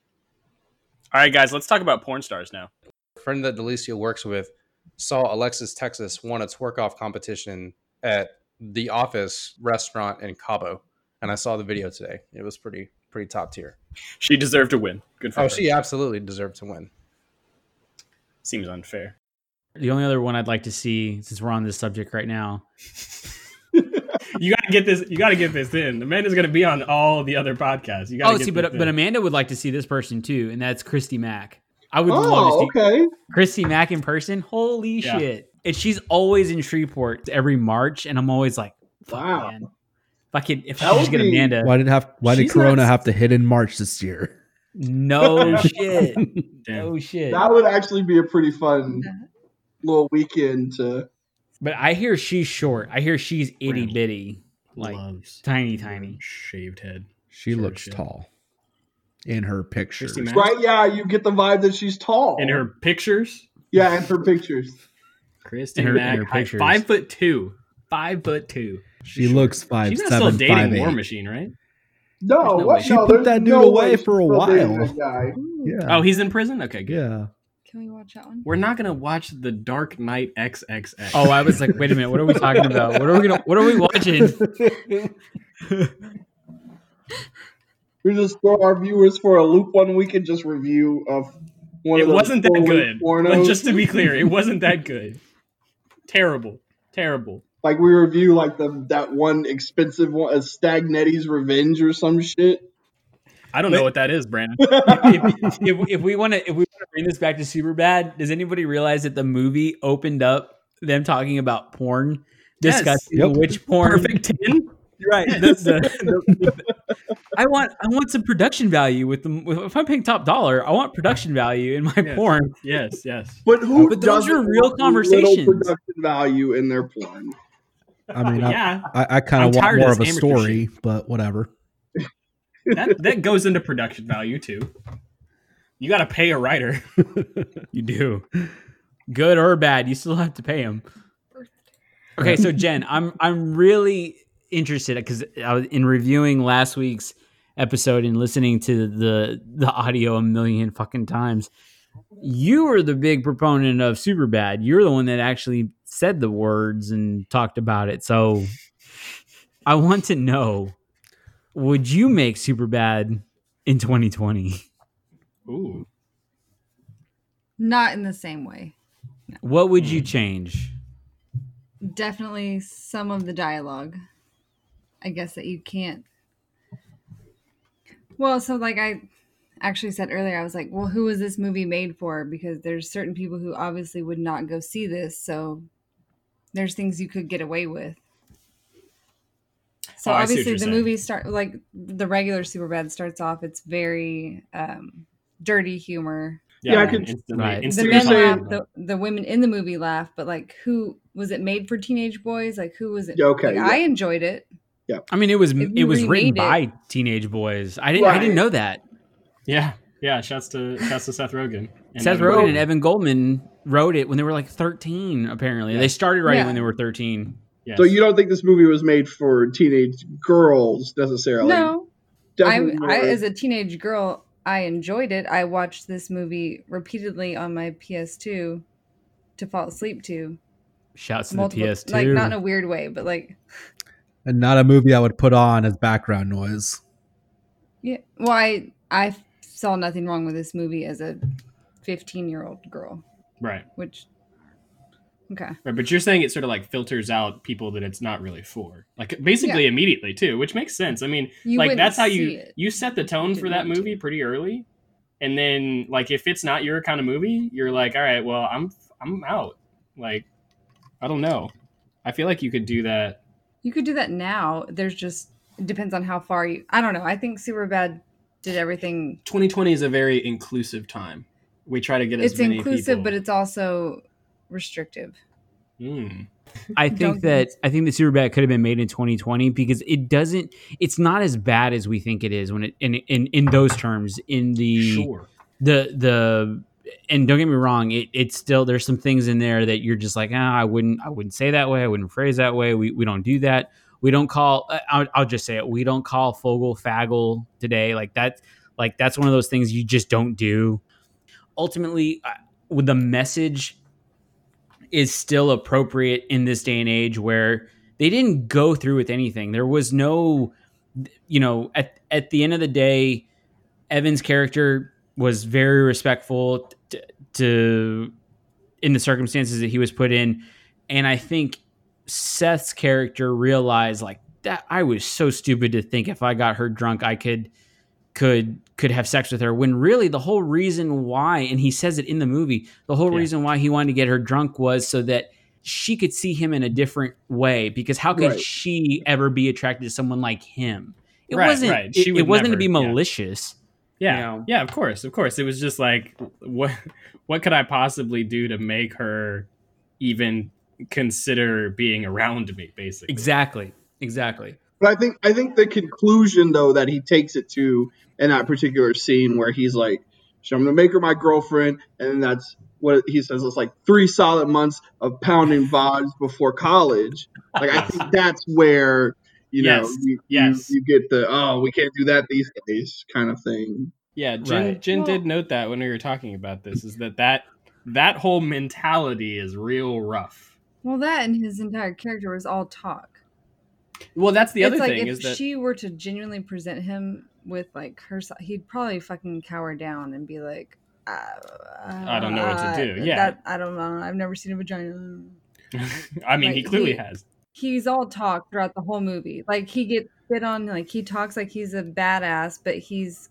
All right, guys, let's talk about porn stars now. A friend that Delicia works with saw Alexis Texas won a twerk-off competition at The Office restaurant in Cabo. And I saw the video today. It was pretty... pretty top tier. She deserved to win. Good for oh, her. She absolutely deserved to win. Seems unfair. The only other one I'd like to see, since we're on this subject right now. you gotta get this. You gotta get this in. Amanda's gonna be on all the other podcasts. You gotta. Oh, get see, this but in. but Amanda would like to see this person too, and that's Christy Mack. I would oh, love to see okay. Christy Mack in person. Holy yeah. shit! And she's always in Shreveport every March, and I'm always like, wow. Man. Fucking if I just get Amanda. Why did have why did Corona not, have to hit in March this year? No shit. No shit. That would actually be a pretty fun little weekend to But I hear she's short. I hear she's itty bitty. Like loves tiny, tiny. Shaved head. She sure looks shit. tall. In her pictures. Right, yeah, you get the vibe that she's tall. In her pictures? Yeah, in her pictures. Christy Mack, five foot two. Five foot two. She sure. looks five. She's not seven, still dating five, War Machine, right? No, no she no, put that dude no away for a while. Yeah. Oh, he's in prison? Okay, good. Yeah. Can we watch that one? We're not gonna watch The Dark Knight triple X. Oh, I was like, wait a minute, what are we talking about? What are we gonna? What are we watching? We just throw our viewers for a loop one week and just review of one. It of wasn't that good. Like, just to be clear, it wasn't that good. Terrible, terrible. Like we review like the that one expensive one, uh, Stagnetti's Revenge or some shit. I don't know what that is, Brandon. if, if, if we want to, if we want to bring this back to Superbad, does anybody realize that the movie opened up them talking about porn, discussing yes. yep. which porn? Perfect ten, right? That's the, the, the, I want, I want some production value with them. If I'm paying top dollar, I want production value in my yes. porn. Yes, yes. But who? But those are real conversations. Production value in their porn. I mean, yeah. I, I kind of want more of, of a story, shit. But whatever. That, that goes into production value, too. You got to pay a writer. You do. Good or bad, you still have to pay him. Okay, so Jen, I'm I'm really interested because I was in reviewing last week's episode and listening to the, the audio a million fucking times. You were the big proponent of Superbad. You're the one that actually said the words and talked about it. So I want to know, would you make Superbad in twenty twenty? Ooh. Not in the same way. No. What would you change? Definitely some of the dialogue. I guess that you can't. Well, so like I... actually said earlier, I was like, well, who was this movie made for? Because there's certain people who obviously would not go see this. So there's things you could get away with. So oh, obviously the saying. movie start like the regular Superbad starts off. It's very um, dirty humor. Yeah, yeah I could instantly, right. instantly the men laugh, the, the women in the movie laugh, but like who was it made for teenage boys? Like who was it? Okay, like, yeah. I enjoyed it. Yeah. I mean, it was, it, it was written by it. teenage boys. I didn't, right. I didn't know that. Yeah, yeah. Shouts to shouts to Seth Rogen. And Seth Rogen, Rogen and Evan Goldman wrote it when they were like thirteen. Apparently, yeah. they started writing yeah. when they were thirteen. Yes. So you don't think this movie was made for teenage girls necessarily? No. I, I, as a teenage girl, I enjoyed it. I watched this movie repeatedly on my P S two to fall asleep to. Shouts to multiple, the P S two. Like, not in a weird way, but like... And not a movie I would put on as background noise. Yeah. Well, I, I saw nothing wrong with this movie as a fifteen-year-old girl. Right. Which... Okay. Right, but you're saying it sort of like filters out people that it's not really for, like basically yeah. immediately too, which makes sense. I mean, you like that's how you it. you set the tone for that movie to. pretty early, and then like if it's not your kind of movie, you're like, all right, well, I'm I'm out. Like, I don't know. I feel like you could do that. You could do that now. There's just it depends on how far you. I don't know. I think Superbad did everything. twenty twenty is a very inclusive time. We try to get as it's many inclusive, people. But it's also restrictive. Mm. I think that I think the Superbad could have been made in twenty twenty because it doesn't. It's not as bad as we think it is when it in in, in those terms. In the sure. the the and don't get me wrong, it it's still there's some things in there that you're just like, ah, I wouldn't I wouldn't say that way. I wouldn't phrase that way. We we don't do that. We don't call. I'll, I'll just say it. We don't call Fogel faggle today. Like that. Like that's one of those things you just don't do. Ultimately, with the message. Is still appropriate in this day and age where they didn't go through with anything. There was no, you know, at at the end of the day, Evan's character was very respectful to, to in the circumstances that he was put in. And I think Seth's character realized like that. I was so stupid to think if I got her drunk, I could, could, could have sex with her when really the whole reason why, and he says it in the movie, the whole yeah. reason why he wanted to get her drunk was so that she could see him in a different way, because how could right. she ever be attracted to someone like him? It right, wasn't, right. She it, would it wasn't never, to be malicious. Yeah. Yeah. You know? Yeah, of course. Of course. It was just like, what, what could I possibly do to make her even consider being around me? Basically. Exactly. Exactly. But I think I think the conclusion, though, that he takes it to in that particular scene where he's like, so I'm going to make her my girlfriend. And that's what he says. It's like three solid months of pounding vibes before college. Like, I think that's where, you yes. know, you, yes. you, you get the, oh, we can't do that these days kind of thing. Yeah, Jen, right. Jen well, did note that when we were talking about this, is that, that that whole mentality is real rough. Well, that and his entire character was all talk. Well, that's the it's other like thing. If is that she were to genuinely present him with like her, he'd probably fucking cower down and be like, uh, "I don't know uh, what to do." Yeah, that, I don't know. I've never seen a vagina. I mean, like, he clearly he, has. He's all talk throughout the whole movie. Like he gets bit on. Like he talks like he's a badass, but he's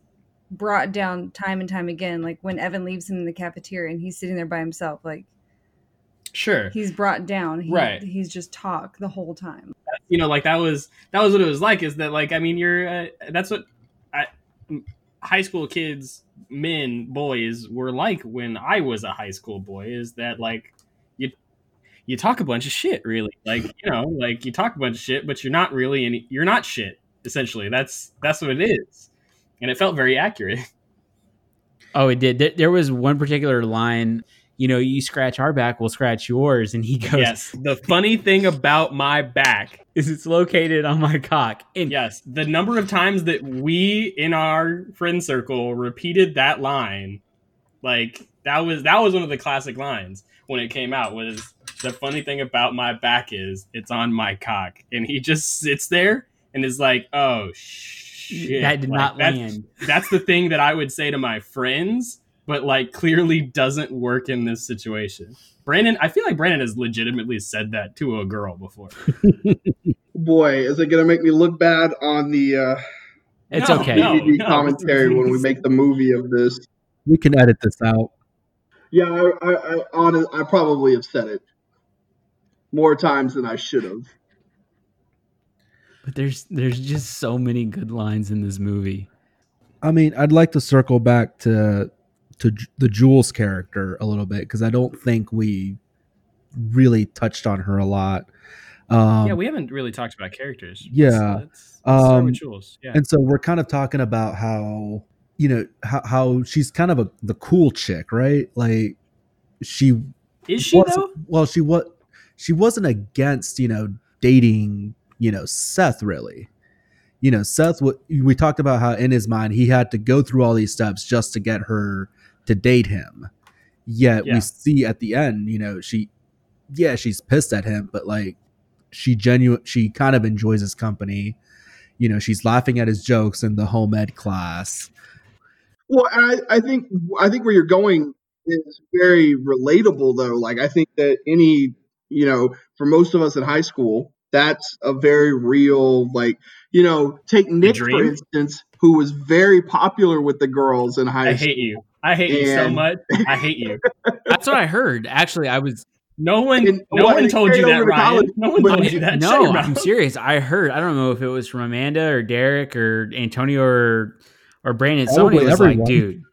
brought down time and time again. Like when Evan leaves him in the cafeteria and he's sitting there by himself, like. Sure. He's brought down. He, right. He's just talk the whole time. You know, like that was that was what it was like, is that like, I mean, you're uh, that's what I, high school kids, men, boys were like when I was a high school boy, is that like you you talk a bunch of shit, really. Like, you know, like you talk a bunch of shit, but you're not really any you're not shit. Essentially, that's that's what it is. And it felt very accurate. Oh, it did. There was one particular line. You know, you scratch our back, we'll scratch yours. And he goes, yes, the funny thing about my back is it's located on my cock. And yes, the number of times that we in our friend circle repeated that line, like that was that was one of the classic lines when it came out, was the funny thing about my back is it's on my cock. And he just sits there and is like, oh, shit. That did like, not that's, land. That's the thing that I would say to my friends. But like clearly doesn't work in this situation. Brandon, I feel like Brandon has legitimately said that to a girl before. Boy, is it going to make me look bad on the uh, it's no, okay. no, no. commentary when we make the movie of this? We can edit this out. Yeah, I, I, I, honest, I probably have said it more times than I should have. But there's there's just so many good lines in this movie. I mean, I'd like to circle back to... to the Jules character a little bit, because I don't think we really touched on her a lot. Um, yeah, we haven't really talked about characters. Yeah. Let's, let's um, start with Jules. Yeah. And so we're kind of talking about how, you know, how, how she's kind of a the cool chick, right? Like she... Is she though? Well, she, wa- she wasn't against, you know, dating, you know, Seth really. You know, Seth, w- we talked about how in his mind he had to go through all these steps just to get her... to date him, Yet yeah. we see at the end, you know, she, yeah, she's pissed at him, but like she genuine, she kind of enjoys his company. You know, she's laughing at his jokes in the home ed class. Well, I, I think I think where you're going is very relatable, though. Like, I think that any, you know, for most of us in high school, that's a very real, like, you know, take Nick, for instance, who was very popular with the girls in high school. I hate you. I hate and... you so much. I hate you. That's what I heard. Actually, I was... No one, and, no well, one told you that, Ryan. College. No one told you that. No, I'm serious. I heard. I don't know if it was from Amanda or Derek or Antonio or or Brandon. Somebody was everyone. Like, "Dude,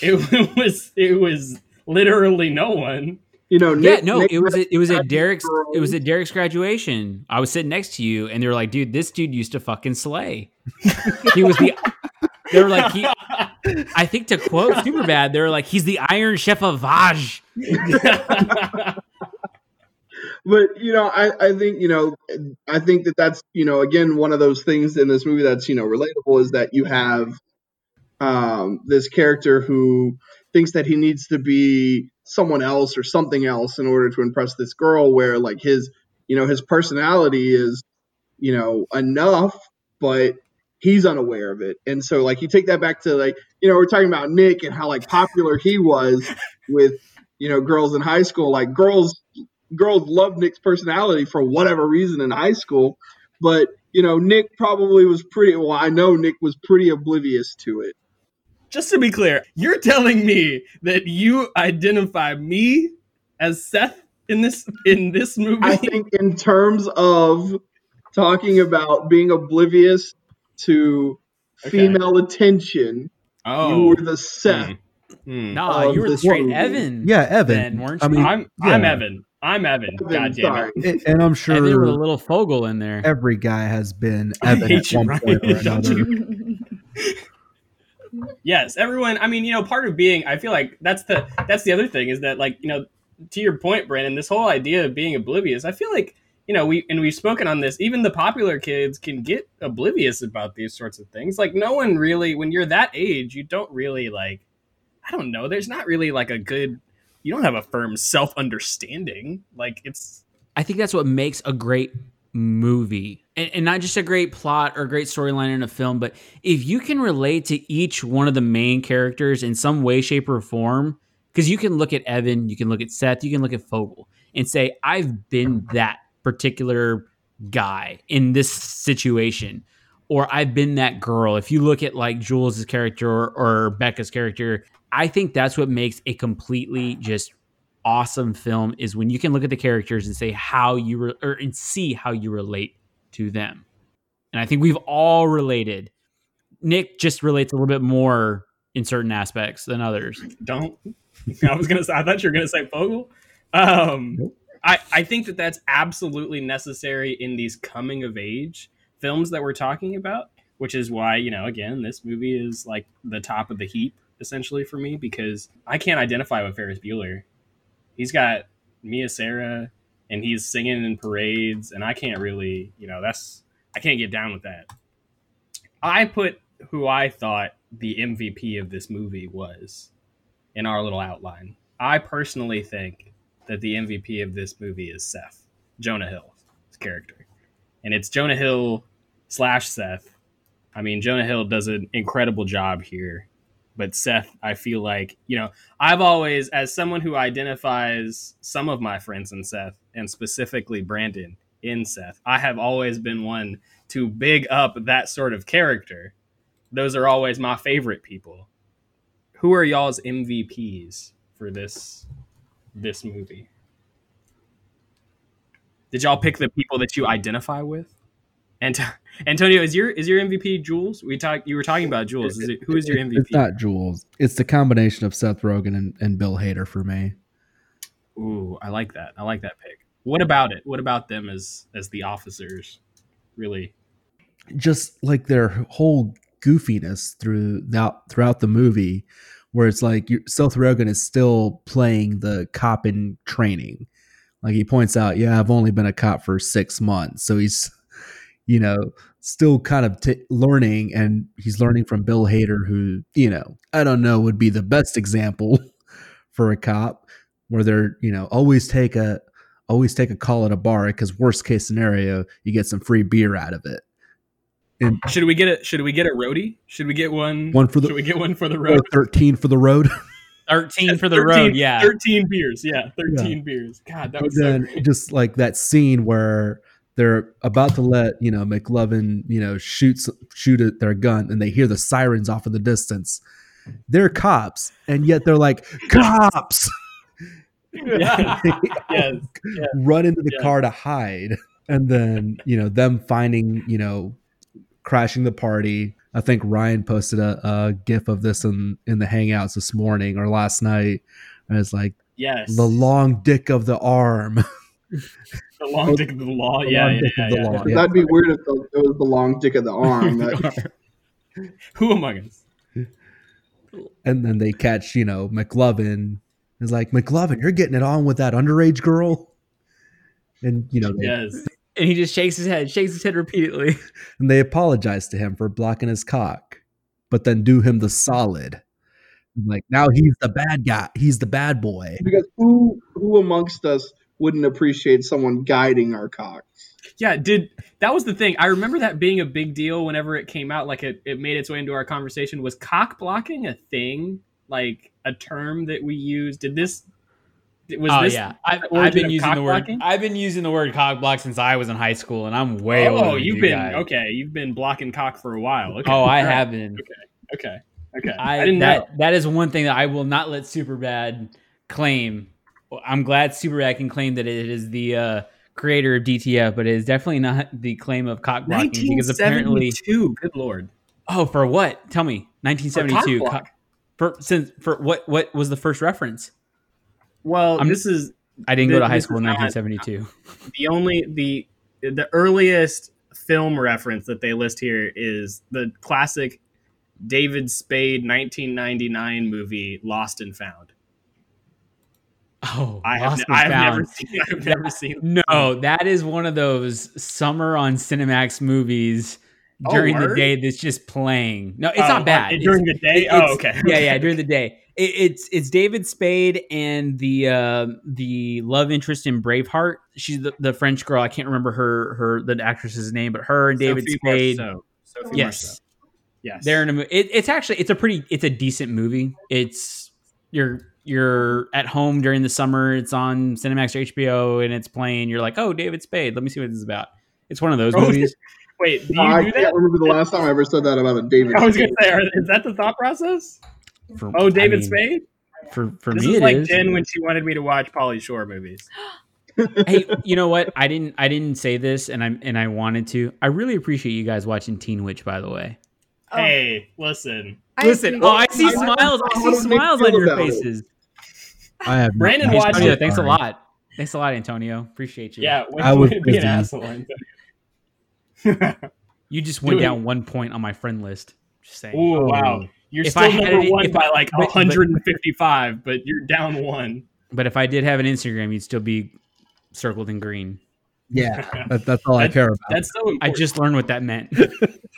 it was it was literally no one." You know, Nick, yeah, no, Nick it was a, it was at Derek's girls. It was at Derek's graduation. I was sitting next to you, and they were like, "Dude, this dude used to fucking slay." He was the. They were like, he, I think to quote Superbad, they were like, he's the Iron Chef of Vaj. But, you know, I, I think, you know, I think that that's, you know, again, one of those things in this movie that's, you know, relatable is that you have um, this character who thinks that he needs to be someone else or something else in order to impress this girl, where like his, you know, his personality is, you know, enough, but he's unaware of it. And so like you take that back to like, you know, we're talking about Nick and how like popular he was with, you know, girls in high school. Like girls, girls love Nick's personality for whatever reason in high school. But, you know, Nick probably was pretty, well, I know Nick was pretty oblivious to it. Just to be clear, you're telling me that you identify me as Seth in this, in this movie? I think in terms of talking about being oblivious to female okay. attention. Oh, you were the Seth. Mm. Mm. Nah, you were the straight movie. Evan. Yeah, Evan. Then, I mean, I'm, yeah. I'm Evan. I'm Evan. Evan God damn it. it. And I'm sure and there were a little Fogel in there. Every guy has been Evan at one right? point or another. Yes, everyone. I mean, you know, part of being, I feel like that's the that's the other thing is that, like, you know, to your point, Brandon, this whole idea of being oblivious, I feel like, you know, we and we've spoken on this, even the popular kids can get oblivious about these sorts of things. Like, no one really, when you're that age, you don't really, like, I don't know, there's not really, like, a good, you don't have a firm self-understanding. Like, it's... I think that's what makes a great movie. And, and not just a great plot or a great storyline in a film, but if you can relate to each one of the main characters in some way, shape, or form, because you can look at Evan, you can look at Seth, you can look at Fogel, and say, I've been that particular guy in this situation, or I've been that girl. If you look at like Jules's character or, or Becca's character, I think that's what makes a completely just awesome film is when you can look at the characters and say how you re- or and see how you relate to them. And I think we've all related. Nick just relates a little bit more in certain aspects than others. Don't. I was gonna say. I thought you were gonna say Fogel. Um, nope. I, I think that that's absolutely necessary in these coming of age films that we're talking about, which is why, you know, again, this movie is like the top of the heap essentially for me, because I can't identify with Ferris Bueller. He's got Mia Sara and he's singing in parades and I can't really, you know, that's, I can't get down with that. I put who I thought the M V P of this movie was in our little outline. I personally think that the M V P of this movie is Seth, Jonah Hill's character. And it's Jonah Hill slash Seth. I mean, Jonah Hill does an incredible job here. But Seth, I feel like, you know, I've always, as someone who identifies some of my friends in Seth, and specifically Brandon in Seth, I have always been one to big up that sort of character. Those are always my favorite people. Who are y'all's M V Ps for this this movie? Did y'all pick the people that you identify with? And Antonio, is your is your M V P Jules? We talk you were talking about Jules. Is it, who is your M V P? It's not Jules. It's the combination of Seth Rogen and, and Bill Hader for me. Ooh, I like that. I like that pick. What about it? What about them as as the officers? Really? Just like their whole goofiness through that throughout the movie. Where it's like Seth Rogen is still playing the cop in training. Like he points out, yeah, I've only been a cop for six months. So he's, you know, still kind of t- learning and he's learning from Bill Hader, who, you know, I don't know, would be the best example for a cop where they're, you know, always take a, always take a call at a bar because worst case scenario, you get some free beer out of it. And should we get a, should we get a roadie? Should we get one? One for the, should we get one for the road? thirteen for the road. thirteen for the thirteen, road. Yeah. thirteen beers. Yeah. thirteen yeah. beers. God, that was then so great. Just like that scene where they're about to let, you know, McLovin, you know, shoots, shoot at their gun and they hear the sirens off in the distance. They're cops. And yet they're like, cops. Yeah. Yes. Yes. Run into the yes. car to hide. And then, you know, them finding, you know, crashing the party. I think Ryan posted a, a GIF of this in, in the Hangouts this morning or last night. And it's like, yes, the long dick of the arm. The long dick of the law. The yeah, yeah, yeah, yeah. Law. That'd be weird if it was the long dick of the arm. That... Who among us? And then they catch, you know, McLovin. It's like, McLovin, you're getting it on with that underage girl. And, you know, they, yes. And he just shakes his head, shakes his head repeatedly. And they apologize to him for blocking his cock, but then do him the solid. Like, now he's the bad guy. He's the bad boy. Because who, who amongst us wouldn't appreciate someone guiding our cocks? Yeah, did that was the thing. I remember that being a big deal whenever it came out. Like, it, it made its way into our conversation. Was cock blocking a thing? Like, a term that we use? Did this... Was oh this yeah, I've, I've been using the word. Blocking? I've been using the word cock block since I was in high school, and I'm way oh, older. Oh, you've you been guys. okay. You've been blocking cock for a while. Okay. Oh, I right. have been. Okay, okay, okay. I, I didn't that, know. That is one thing that I will not let Superbad claim. I'm glad Superbad can claim that it is the uh, creator of D T F, but it is definitely not the claim of cock blocking because apparently, good lord. Oh, for what? Tell me, nineteen seventy-two. For, cock co- for since for what? What was the first reference? Well, I'm, this is... I didn't go to high school in nineteen seventy-two. The only... The the earliest film reference that they list here is the classic David Spade nineteen ninety-nine movie, Lost and Found. Oh, I have, I've never seen I've never that, seen that. No, that is one of those summer on Cinemax movies during oh, the day that's just playing. No, it's oh, not bad. It, during it's, the day? It, oh, okay. Yeah, yeah, during the day. It's it's David Spade and the uh, the love interest in Braveheart. She's the, the French girl. I can't remember her her the actress's name, but her and David Sophie Spade. Marceau. Sophie yes, Marceau. yes. They're in a movie. It, it's actually it's a pretty it's a decent movie. It's you're you're at home during the summer. It's on Cinemax or H B O, and it's playing. You're like, oh, David Spade. Let me see what this is about. It's one of those movies. Wait, do you no, do I that? can't remember the last time I ever said that about a David. I was going to say, is that the thought process? For, oh, David I mean, Spade? For for this me, is like it is. Jen when she wanted me to watch Pauly Shore movies. Hey, you know what? I didn't. I didn't say this, and I and I wanted to. I really appreciate you guys watching Teen Witch, by the way. Oh. Hey, listen, I listen. See, oh, I see I smiles. I see smiles on your faces. It. I have Brandon watched Antonio, it. Thanks Sorry. a lot. Thanks a lot, Antonio. Appreciate you. Yeah, when I you would be busy. An asshole. You just went Dude. down one point on my friend list. Just saying. Ooh, oh, wow. You're if still I number had, one if by I, like one hundred fifty-five, but, but you're down one. But if I did have an Instagram, you'd still be circled in green. Yeah, that, that's all that, I care about. That's so important. I just learned what that meant.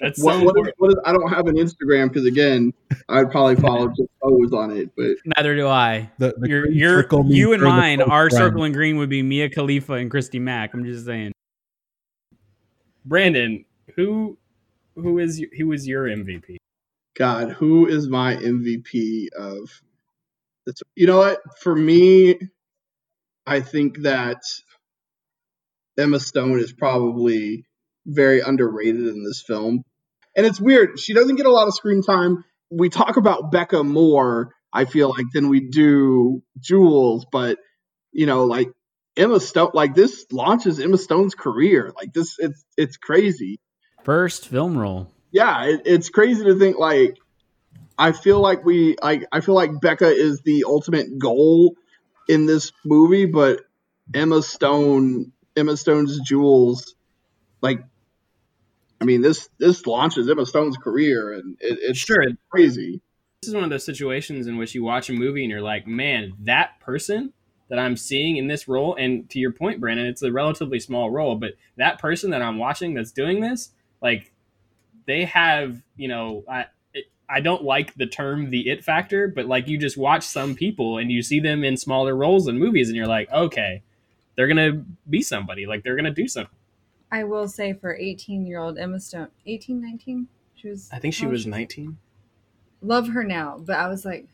That's so what, what is, what is, I don't have an Instagram because, again, I'd probably follow just O's on it. But neither do I. The, the you're, you're, you and mine, our friend. Circle in green would be Mia Khalifa and Christy Mack. I'm just saying. Brandon, who who is who is your M V P? God, who is my M V P of this? You know what? For me, I think that Emma Stone is probably very underrated in this film. And it's weird. She doesn't get a lot of screen time. We talk about Becca more, I feel like, than we do Jules. But, you know, like Emma Stone, like this launches Emma Stone's career. Like this, it's it's crazy. First film role. Yeah, it, it's crazy to think, like, I feel like we, like, I feel like Becca is the ultimate goal in this movie, but Emma Stone, Emma Stone's Jules, like, I mean, this, this launches Emma Stone's career, and it, it's sure. crazy. This is one of those situations in which you watch a movie and you're like, man, that person that I'm seeing in this role, and to your point, Brandon, it's a relatively small role, but that person that I'm watching that's doing this, like, they have, you know, I, I don't like the term the it factor, but like you just watch some people and you see them in smaller roles in movies and you're like, okay, they're going to be somebody, like they're going to do something. I will say for eighteen year old Emma Stone, eighteen, nineteen, she was, I think she was nineteen. Love her now, but I was like,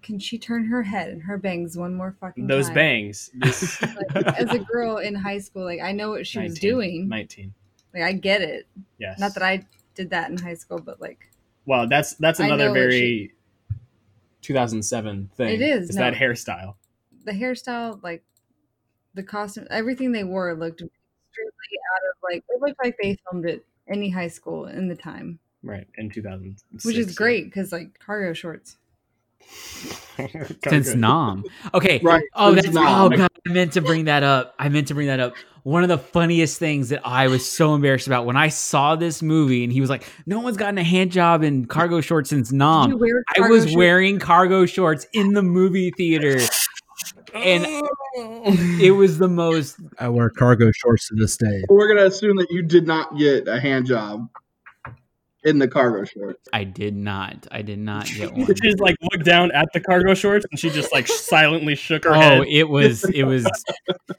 can she turn her head and her bangs one more fucking Those time? Those bangs. Just... like, as a girl in high school, like I know what she nineteen, was doing. nineteen. Like I get it. Yes. Not that I did that in high school, but like. Well, that's that's another very she... two thousand seven thing. It is. Is no, that hairstyle? The hairstyle, like the costume, everything they wore looked extremely out of like. It looked like they filmed at any high school in the time. Right, in two thousand six. Which is great because like cargo shorts. Since Nom. Okay. Right. Oh, that's, oh God, I meant to bring that up. I meant to bring that up. One of the funniest things that I was so embarrassed about when I saw this movie and he was like, no one's gotten a hand job in cargo shorts since Nom. I was shorts? wearing cargo shorts in the movie theater. And it was the most. I wear cargo shorts to this day. We're going to assume that you did not get a hand job in the cargo shorts. I did not. I did not get one. She just like looked down at the cargo shorts and she just like silently shook her oh, head. Oh, it was it was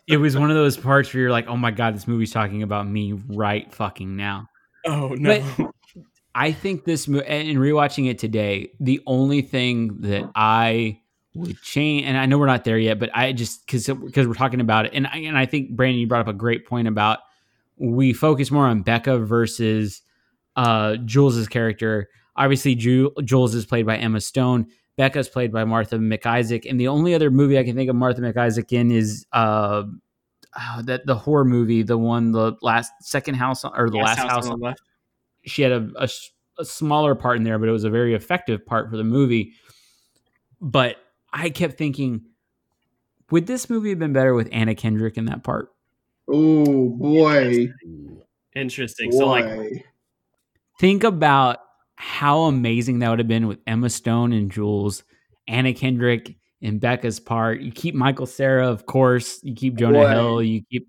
it was one of those parts where you're like, oh my God, this movie's talking about me right fucking now. Oh no. But I think this movie, and rewatching it today, the only thing that I would change, and I know we're not there yet, but I just because because we're talking about it, and I, and I think Brandon, you brought up a great point about we focus more on Becca versus Uh, Jules's character. Obviously, Ju- Jules is played by Emma Stone. Becca's played by Martha McIsaac. And the only other movie I can think of Martha McIsaac in is uh, oh, that the horror movie, the one, the last second house on, or the yes, last house, house on the left. She had a, a, a smaller part in there, but it was a very effective part for the movie. But I kept thinking, would this movie have been better with Anna Kendrick in that part? Oh boy, interesting. interesting. Boy. So like. Think about how amazing that would have been with Emma Stone and Jules, Anna Kendrick and Becca's part. You keep Michael Cera, of course. You keep Jonah Boy. Hill. You keep...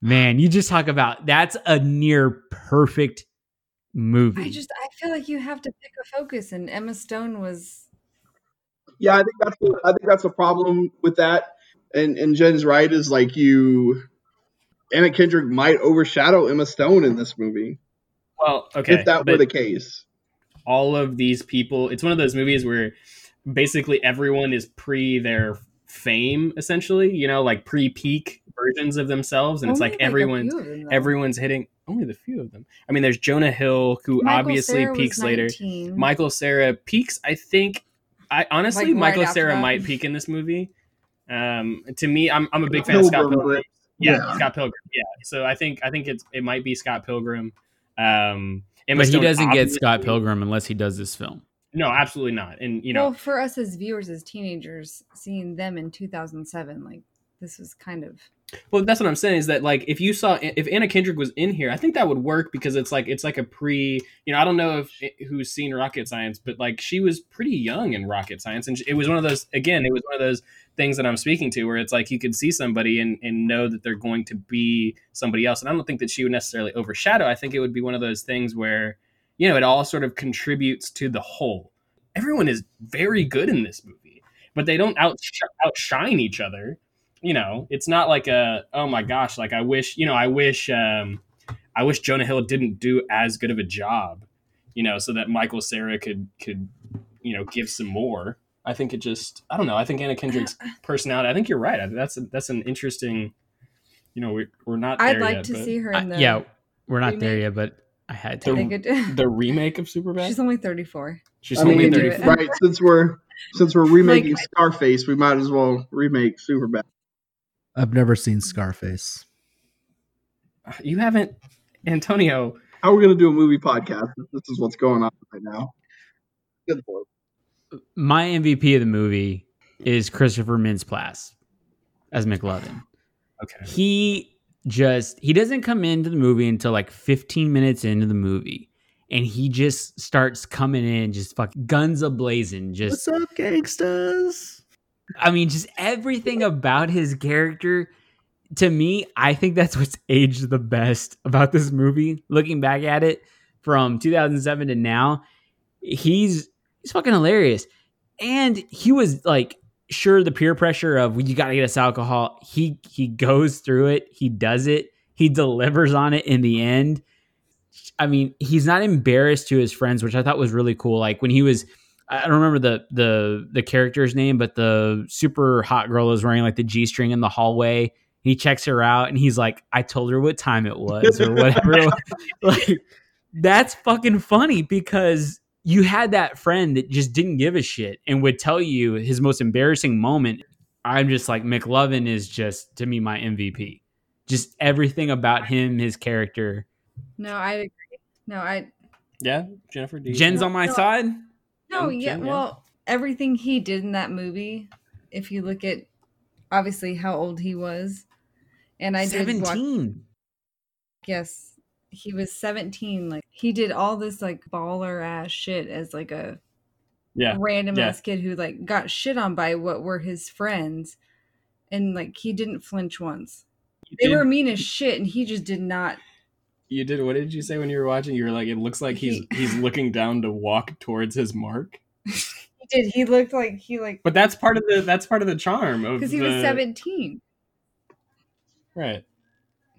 Man, you just talk about... That's a near perfect movie. I just... I feel like you have to pick a focus, and Emma Stone was... Yeah, I think that's, I think that's a problem with that. And, and Jen's right is like you... Anna Kendrick might overshadow Emma Stone in this movie. Well, okay. If that were the case. All of these people, it's one of those movies where basically everyone is pre their fame, essentially, you know, like pre-peak versions of themselves. And only it's like, like everyone's everyone's hitting only the few of them. I mean, there's Jonah Hill, who Michael obviously Cera peaks later. Michael Cera peaks, I think. I honestly, like Michael right Cera might peak in this movie. Um, to me, I'm I'm a big fan Pilgrim. of Scott Pilgrim. Yeah, yeah, Scott Pilgrim. Yeah. So I think I think it's it might be Scott Pilgrim. Um, Emma but Stone he doesn't get Scott Pilgrim unless he does this film. No, absolutely not. And you know, well, for us as viewers, as teenagers, seeing them in two thousand seven, like this was kind of. Well, that's what I'm saying is that like if you saw if Anna Kendrick was in here, I think that would work because it's like it's like a pre. You know, I don't know if who's seen Rocket Science, but like she was pretty young in Rocket Science, and it was one of those again. It was one of those things that I'm speaking to where it's like you could see somebody and, and know that they're going to be somebody else. And I don't think that she would necessarily overshadow. I think it would be one of those things where, you know, it all sort of contributes to the whole. Everyone is very good in this movie, but they don't outsh- outshine each other. You know, it's not like a, oh my gosh, like I wish, you know, I wish, um, I wish Jonah Hill didn't do as good of a job, you know, so that Michael Cera could, could, you know, give some more. I think it just, I don't know. I think Anna Kendrick's personality, I think you're right. That's a, that's an interesting, you know, we're, we're not there I'd like yet, to see her in the I, Yeah, we're not remake. there yet, but I had to. I think it, the remake of Superbad? She's only thirty-four. She's I only mean, thirty-four. Right, since we're, since we're remaking like, Scarface, we might as well remake Superbad. I've never seen Scarface. You haven't, Antonio. How are we going to do a movie podcast? This is what's going on right now. Good Lord. My M V P of the movie is Christopher Mintz-Plasse as McLovin. Okay. He just, he doesn't come into the movie until like fifteen minutes into the movie. And he just starts coming in, just fucking guns a-blazing. Just, what's up, gangsters? I mean, just everything about his character. To me, I think that's what's aged the best about this movie. Looking back at it from two thousand seven to now, he's he's fucking hilarious. And he was like, sure, the peer pressure of, well, you got to get us alcohol. He he goes through it. He does it. He delivers on it in the end. I mean, he's not embarrassed to his friends, which I thought was really cool. Like when he was, I don't remember the the the character's name, but the super hot girl is wearing like the G-string in the hallway. He checks her out and he's like, I told her what time it was or whatever. Like, that's fucking funny because you had that friend that just didn't give a shit and would tell you his most embarrassing moment. I'm just like, McLovin is just, to me, my M V P. Just everything about him, his character. No, I agree. No, I. Yeah, Jennifer. Do you Jen's know? on my no, side. No, no yeah. Jen, well, yeah. Everything he did in that movie, if you look at obviously how old he was. And I seventeen. did watch, yes, he was seventeen. Like he did all this like baller ass shit as like a yeah. random yeah. ass kid who like got shit on by what were his friends, and like he didn't flinch once. You they did. were mean as shit, and he just did not. You did. What did you say when you were watching? You were like, it looks like he's he, he's looking down to walk towards his mark. He did. He looked like he like. But that's part of the that's part of the charm of because he the, was seventeen. Right.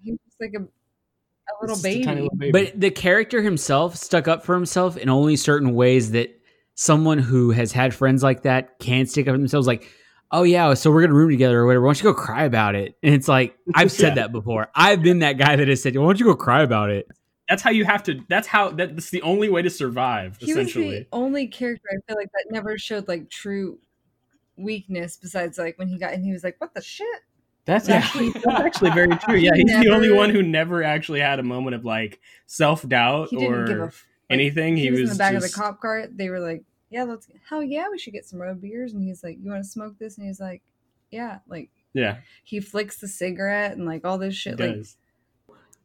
He was like a, a, little, baby. a little baby. But the character himself stuck up for himself in only certain ways that someone who has had friends like that can't stick up for themselves. Like, oh yeah, so we're going to room together or whatever. Why don't you go cry about it? And it's like, I've said yeah. that before. I've been that guy that has said, why don't you go cry about it? That's how you have to, that's how, that, that's the only way to survive, he essentially. He was the only character I feel like that never showed like true weakness besides like when he got, and he was like, what the shit? That's, yeah. actually, that's actually very true. Yeah, he's never, the only one who never actually had a moment of like self-doubt or give a f- anything. Like, he, he was in the back just... of the cop car. They were like, yeah, let's, hell yeah, we should get some road beers. And he's like, you want to smoke this? And he's like, yeah. Like, yeah. He flicks the cigarette and like all this shit. He like does.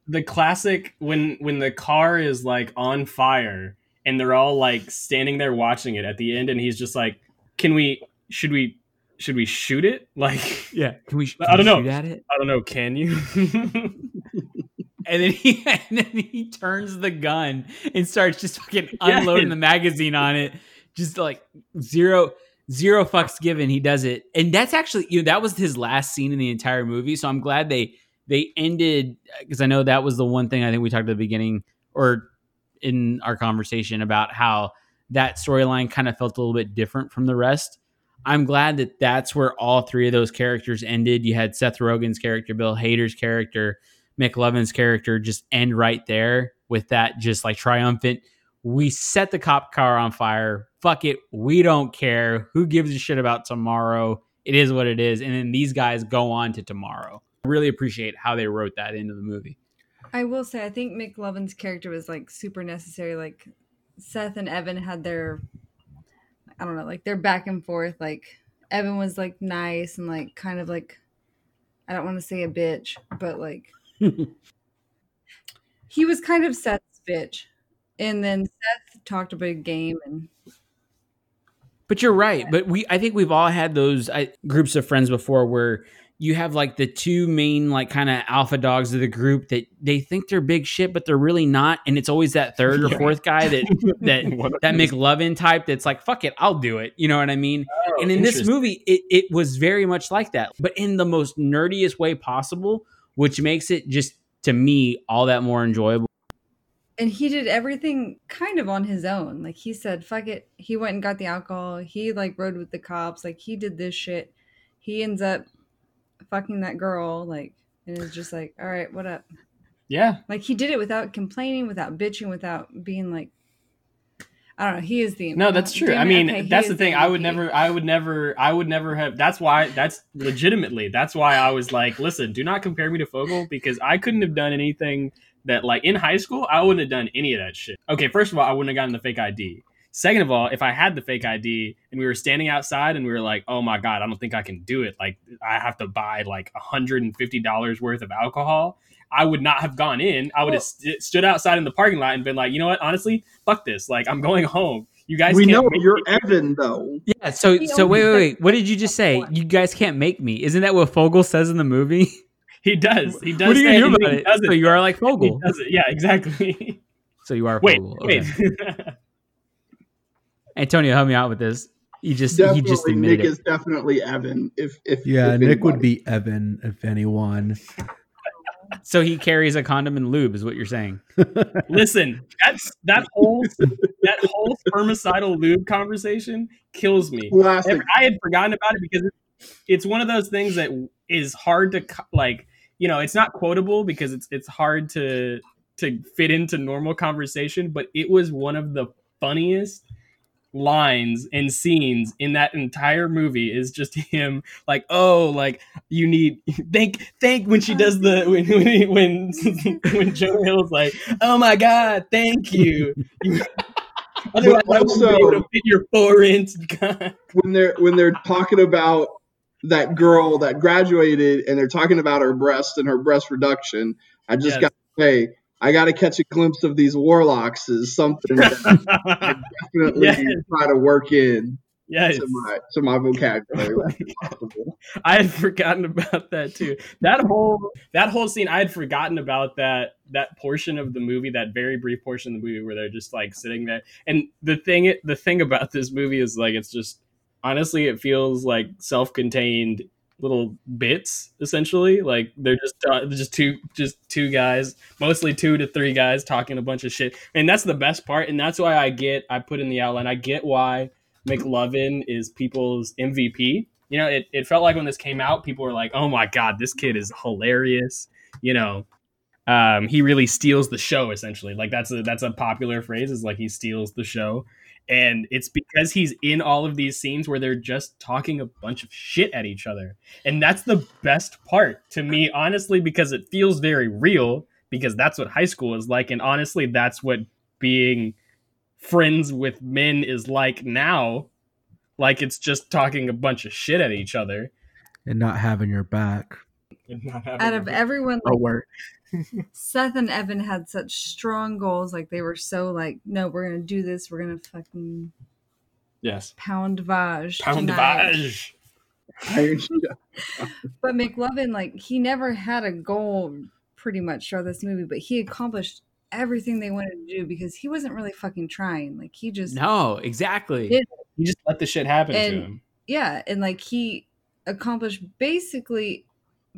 The classic when when the car is like on fire and they're all like standing there watching it at the end. And he's just like, can we, should we, should we shoot it? Like, yeah. Can we? Can I don't we know. Shoot at it? I don't know. Can you? and then he and then he turns the gun and starts just fucking unloading yeah. the magazine on it. Just like zero zero fucks given. He does it, and that's actually you know that was his last scene in the entire movie. So I'm glad they they ended because I know that was the one thing I think we talked at the beginning or in our conversation about how that storyline kind of felt a little bit different from the rest. I'm glad that that's where all three of those characters ended. You had Seth Rogen's character, Bill Hader's character, McLovin's character just end right there with that just like triumphant. We set the cop car on fire. Fuck it. We don't care. Who gives a shit about tomorrow? It is what it is. And then these guys go on to tomorrow. I really appreciate how they wrote that into the movie. I will say, I think McLovin's character was like super necessary. Like Seth and Evan had their... I don't know, like they're back and forth. Like Evan was like nice and like kind of like, I don't want to say a bitch, but like he was kind of Seth's bitch. And then Seth talked a big game. And But you're right. But we, I think we've all had those I, groups of friends before where you have like the two main like kind of alpha dogs of the group that they think they're big shit, but they're really not. And it's always that third or yeah. fourth guy that that that McLovin type that's like, fuck it, I'll do it. You know what I mean? Oh, and in this movie, it, it was very much like that, but in the most nerdiest way possible, which makes it just, to me, all that more enjoyable. And he did everything kind of on his own. Like he said, fuck it. He went and got the alcohol. He like rode with the cops. Like he did this shit. He ends up fucking that girl, like, and it's just like, all right, what up? Yeah, like he did it without complaining, without bitching, without being like, I don't know. He is the no, that's true. I mean, okay, that's the thing. The I would never, I would never, I would never have. That's why. That's legitimately. That's why I was like, listen, do not compare me to Fogel because I couldn't have done anything that, like, in high school, I wouldn't have done any of that shit. Okay, first of all, I wouldn't have gotten the fake I D. Second of all, if I had the fake I D and we were standing outside and we were like, oh my God, I don't think I can do it. Like, I have to buy like one hundred fifty dollars worth of alcohol. I would not have gone in. I would well, have st- stood outside in the parking lot and been like, you know what? Honestly, fuck this. Like, I'm going home. You guys we can't know you're me. Evan, though. Yeah. So, so wait, wait, wait. What did you just say? You guys can't make me. Isn't that what Fogel says in the movie? He does. He does. What do you do about it? So you are like Fogel. Yeah, exactly. So you are Fogel. Wait, okay. wait. Antonio, help me out with this. He just definitely, he just admitted Nick it. Is definitely Evan. If if yeah, if Nick would be Evan if anyone. So he carries a condom and lube, is what you're saying. Listen, that's that whole that whole spermicidal lube conversation kills me. Classic. I had forgotten about it because it's one of those things that is hard to like. You know, it's not quotable because it's it's hard to to fit into normal conversation. But it was one of the funniest lines and scenes in that entire movie is just him like, oh, like you need thank thank when she does the when when when, when Joe Hill's like, oh my god, thank you. Otherwise, also, I wouldn't be able to fit your four inch. when they're when they're talking about that girl that graduated and they're talking about her breast and her breast reduction, I just yes. got to say. I got to catch a glimpse of these warlocks is something that I definitely yes. try to work in yes. to, my, to my vocabulary. I had forgotten about that too. That whole that whole scene, I had forgotten about that that portion of the movie, that very brief portion of the movie where they're just like sitting there. And the thing the thing about this movie is like it's just honestly it feels like self-contained little bits essentially, like they're just uh, just two just two guys, mostly two to three guys talking a bunch of shit, and that's the best part. And that's why I get I put in the outline I get why McLovin is people's M V P. You know, it, it felt like when this came out people were like, oh my god, this kid is hilarious, you know, um he really steals the show essentially. Like that's a that's a popular phrase, is like he steals the show. And it's because he's in all of these scenes where they're just talking a bunch of shit at each other. And that's the best part to me, honestly, because it feels very real, because that's what high school is like. And honestly, that's what being friends with men is like now. Like, it's just talking a bunch of shit at each other. And not having your back. And not having Out of back. everyone. Like- oh, work. Seth and Evan had such strong goals. Like they were so like, no, we're gonna do this. We're gonna fucking yes, pound vaj, pound vaj. But McLovin, like he never had a goal pretty much throughout this movie, but he accomplished everything they wanted to do because he wasn't really fucking trying. Like he just no, exactly. Did. He just let the shit happen and, to him. Yeah, and like he accomplished basically.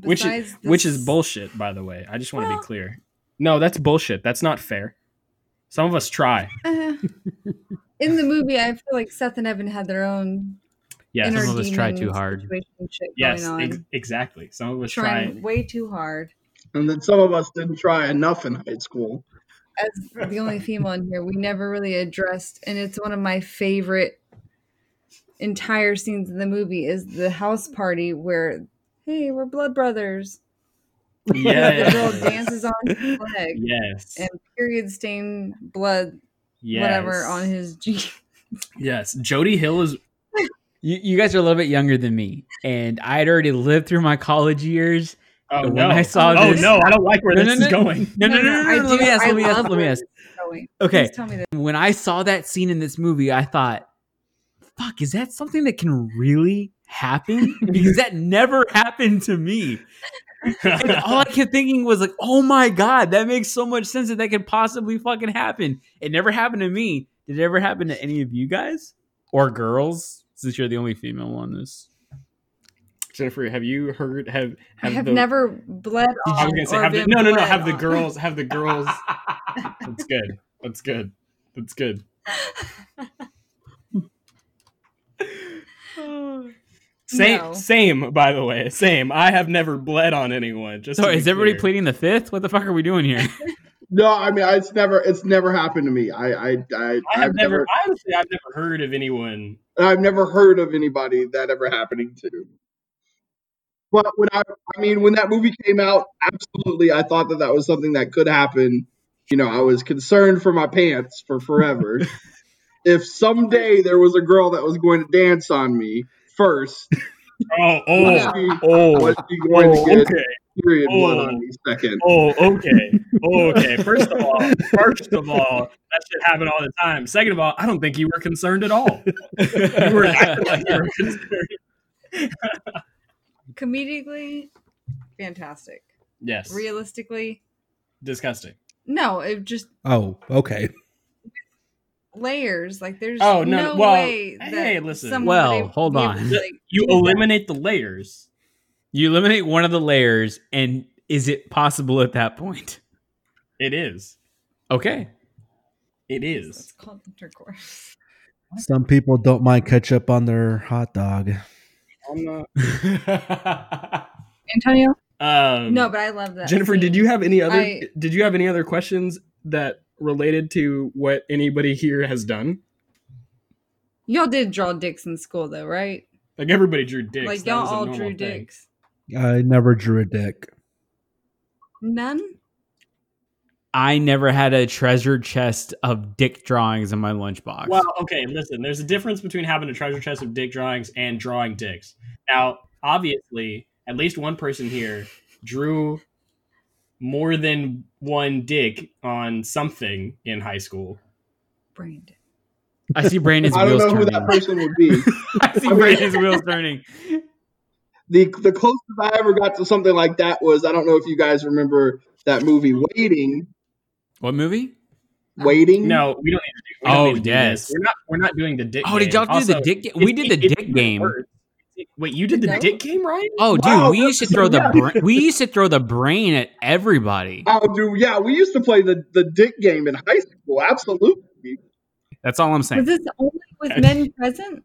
Which is, this... which is bullshit, by the way. I just want well, to be clear. No, that's bullshit. That's not fair. Some of us try. Uh, in the movie, I feel like Seth and Evan had their own. Yeah, some of us try too hard. Yes, ex- exactly. Some of us try way too hard. And then some of us didn't try enough in high school. As the only female in here, we never really addressed, and it's one of my favorite entire scenes in the movie is the house party where. Hey, we're blood brothers. Yes. The girl dances on his leg. Yes. And period stained blood, yes. whatever, on his jeans. Yes. Jody Hill is... You, you guys are a little bit younger than me, and I had already lived through my college years. Oh, no. When I saw oh, this... no. I don't like where no, this no, is no, going. No, no, no. no, no, no, no, no let me ask. Let me ask. Let me ask. Okay. Tell me this. When I saw that scene in this movie, I thought, fuck, is that something that can really... happen? Because that never happened to me. And all I kept thinking was like, oh my god, that makes so much sense that that could possibly fucking happen. It never happened to me. Did it ever happen to any of you guys? Or girls? Since you're the only female on this. Jennifer, have you heard have, have I have the, never bled on I was gonna say, have the, no no no have on. the girls have the girls That's good. That's good. That's good. Same, no. same. By the way, same. I have never bled on anyone. Just so is everybody clear. Pleading the fifth? What the fuck are we doing here? No, I mean, it's never, it's never happened to me. I, I, I, I have I've never. never honestly, I've never heard of anyone. I've never heard of anybody that ever happening to. But when I, I mean, when that movie came out, absolutely, I thought that that was something that could happen. You know, I was concerned for my pants for forever. If someday there was a girl that was going to dance on me. First, oh, oh, was she, oh, was she going oh, to get okay. period oh, blood on me second? Oh, okay, oh, okay. First of all, first of all, that shit happened all the time. Second of all, I don't think you were concerned at all. You were acting like you were concerned. Comedically, fantastic. Yes. Realistically, disgusting. No, it just. Oh, okay. layers. Like there's oh, no, no well, way that hey, listen. Well, hold on. Like, you eliminate the layers. You eliminate one of the layers, and is it possible at that point? It is. Okay. It is. It's called intercourse. Some people don't mind ketchup on their hot dog. I'm not. Antonio? Um, no, but I love that. Jennifer, scene. did you have any other? I, did you have any other questions that related to what anybody here has done? Y'all did draw dicks in school, though, right? Like everybody drew dicks. Like y'all all drew thing. dicks. I never drew a dick. None. I never had a treasure chest of dick drawings in my lunchbox. Well, okay, listen. There's a difference between having a treasure chest of dick drawings and drawing dicks. Now, obviously, at least one person here drew more than one dick on something in high school. Brandon. I see Brandon's wheels turning. I don't know who that person would be. I see Brandon's wheels turning. The, the closest I ever got to something like that was, I don't know if you guys remember that movie, Waiting. What movie? Waiting. No, we don't need to do. Oh, need to yes. Do we're not. We're not doing the dick. Oh, game. Did y'all do also, the dick game? We did the it, dick it, game. It, wait, you did the no. dick game, right? Oh, dude, wow, we used to throw yeah. the bra- we used to throw the brain at everybody. Oh, dude, yeah, we used to play the, the dick game in high school. Absolutely. That's all I'm saying. Was this only with men present?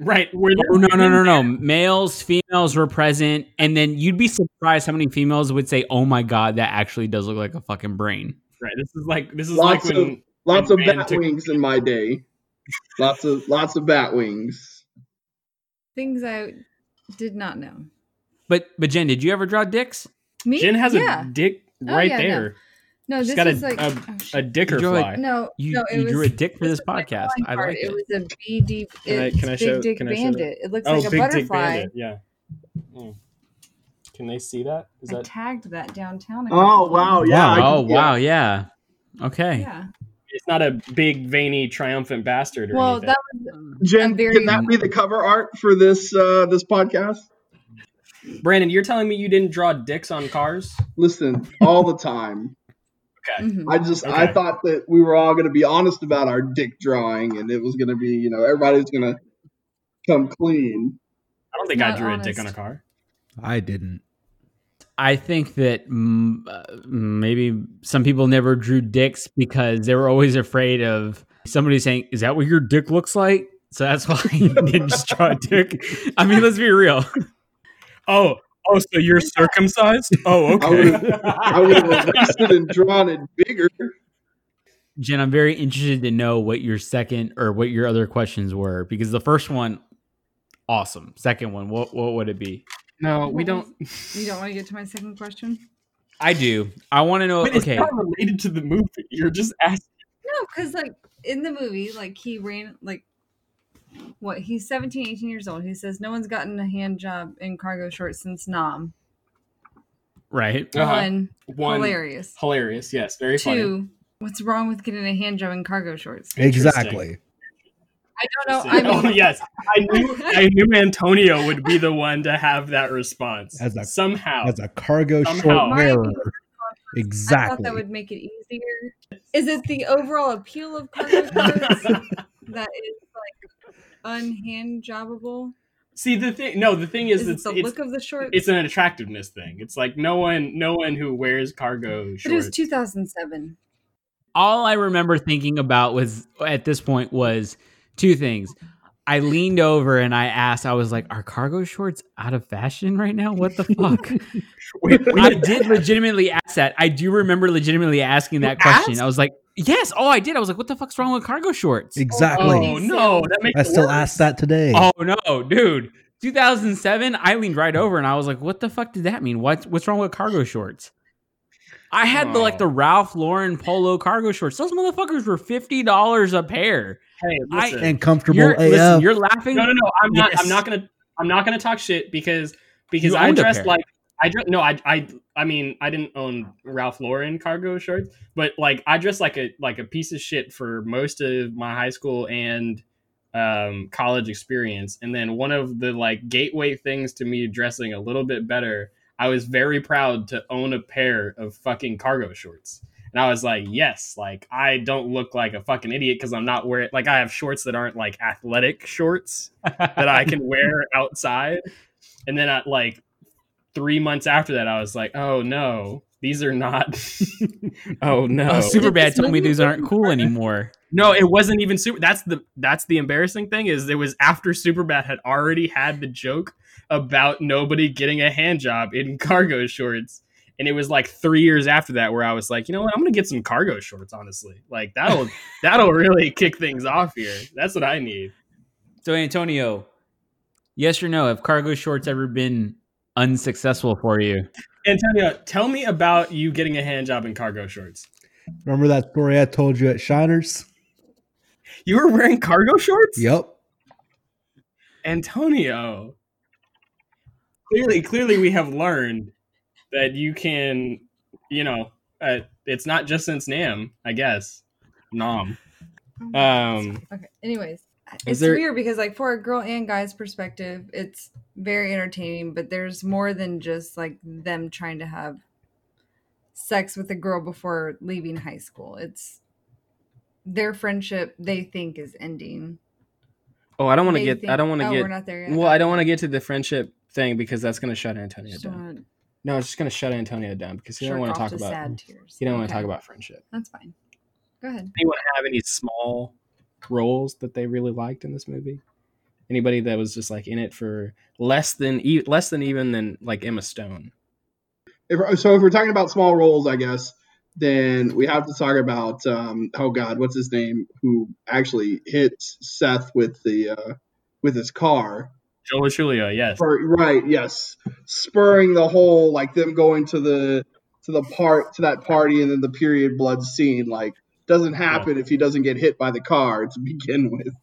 Right. Were oh, no, no, no, no. Males, females were present, and then you'd be surprised how many females would say, "Oh my god, that actually does look like a fucking brain." Right. This is like this is lots like when of, lots of bat took- wings in my day. Lots of lots of bat wings. Things I did not know. But but Jen, did you ever draw dicks? Me? Jen has yeah. a dick right oh, yeah, there. No, no this got is a, like a, oh, a dicker fly. Like, no, you, no, it you was, drew a dick for this podcast. I like it. It was a B D. It's can I, can I show, big dick can I show bandit. That? It looks oh, like a big butterfly. Dick bandit. Yeah. Mm. Can they see that? Is I that... tagged that downtown. Oh, wow. Yeah. Wow. Oh, wow. Yeah. Okay. Yeah. It's not a big, veiny, triumphant bastard or well, anything. That was Jen, very... can that be the cover art for this uh, this podcast? Brandon, you're telling me you didn't draw dicks on cars? Listen, all the time. Okay. Mm-hmm. I just, okay. I thought that we were all going to be honest about our dick drawing, and it was going to be, you know, everybody's going to come clean. I don't think not I drew honest. a dick on a car. I didn't. I think that mm, uh, maybe some people never drew dicks because they were always afraid of somebody saying, "Is that what your dick looks like?" So that's why you didn't just draw a dick. I mean, let's be real. Oh, oh, so you're circumcised? Oh, okay. I would have released it and drawn it bigger. Jen, I'm very interested to know what your second or what your other questions were, because the first one, awesome. Second one, what what would it be? No, we don't. You don't want to get to my second question? I do. I want to know. But it's okay. Not related to the movie. You're just asking. No, because like in the movie, like he ran, like what? He's seventeen, eighteen years old. He says, "No one's gotten a hand job in cargo shorts since Nam." Right. Uh-huh. One, One. Hilarious. Hilarious. Yes. Very Two, funny. Two. What's wrong with getting a hand job in cargo shorts? Exactly. I don't know. I mean, oh, yes. I knew, I knew Antonio would be the one to have that response. As a, somehow. As a cargo somehow. short wearer. Exactly. I thought that would make it easier. Is it the overall appeal of cargo shorts that is like unhandjobbable? See, the thing, no, the thing is, is it's, it the it's, look of the shorts. It's an attractiveness thing. It's like no one, no one who wears cargo shorts. But it was two thousand seven. All I remember thinking about was at this point was two things. I leaned over and I asked, I was like, are cargo shorts out of fashion right now? What the fuck? I did legitimately ask that. I do remember legitimately asking that question. I was like, yes. Oh, I did. I was like, what the fuck's wrong with cargo shorts? Exactly. Oh, no. That makes I still ask that today. Oh, no, dude. two thousand seven, I leaned right over and I was like, what the fuck did that mean? What, what's wrong with cargo shorts? I had oh. the, like the Ralph Lauren polo cargo shorts. Those motherfuckers were fifty dollars a pair. Hey, listen, I, and comfortable. You're, listen, you're laughing. No, no, no. I'm yes. not. I'm not gonna. I'm not gonna talk shit because because you I dressed like I dress. No, I I I mean I didn't own Ralph Lauren cargo shorts, but like I dressed like a like a piece of shit for most of my high school and um, college experience, and then one of the like gateway things to me dressing a little bit better. I was very proud to own a pair of fucking cargo shorts. And I was like, yes, like I don't look like a fucking idiot because I'm not wearing, like I have shorts that aren't like athletic shorts that I can wear outside. And then I, like three months after that, I was like, oh no, these are not. oh no. Oh, Superbad told me these aren't cool anymore. No, it wasn't even super. That's the that's the embarrassing thing is it was after Superbad had already had the joke about nobody getting a hand job in cargo shorts. And it was like three years after that where I was like, you know what? I'm going to get some cargo shorts, honestly. Like that'll that'll really kick things off here. That's what I need. So, Antonio, yes or no? Have cargo shorts ever been unsuccessful for you? Antonio, tell me about you getting a hand job in cargo shorts. Remember that story I told you at Shiners? You were wearing cargo shorts? Yep. Antonio. Clearly, clearly we have learned that you can, you know, uh, it's not just since Nam, I guess. Nom. Um, okay. Anyways, it's there... weird because like for a girl and guy's perspective, it's very entertaining, but there's more than just like them trying to have sex with a girl before leaving high school. It's their friendship they think is ending. Oh, I don't want to get, think, I don't want to oh, get, we're not there yet. Well, I don't want to get to the friendship thing because that's going to shut Antonio just down. Not... No, it's just going to shut Antonio down because he don't want to talk about, sad tears. He don't okay. want to talk about friendship. That's fine. Go ahead. Anyone have any small roles that they really liked in this movie? Anybody that was just like in it for less than, less than even than like Emma Stone. If, so if we're talking about small roles, I guess, then we have to talk about, um, oh God, what's his name? Who actually hits Seth with the, uh, with his car. Joe LaChulia, yes. Or, right, yes. Spurring the whole, like them going to the, to the part, to that party and then the period blood scene, like doesn't happen yeah. if he doesn't get hit by the car to begin with.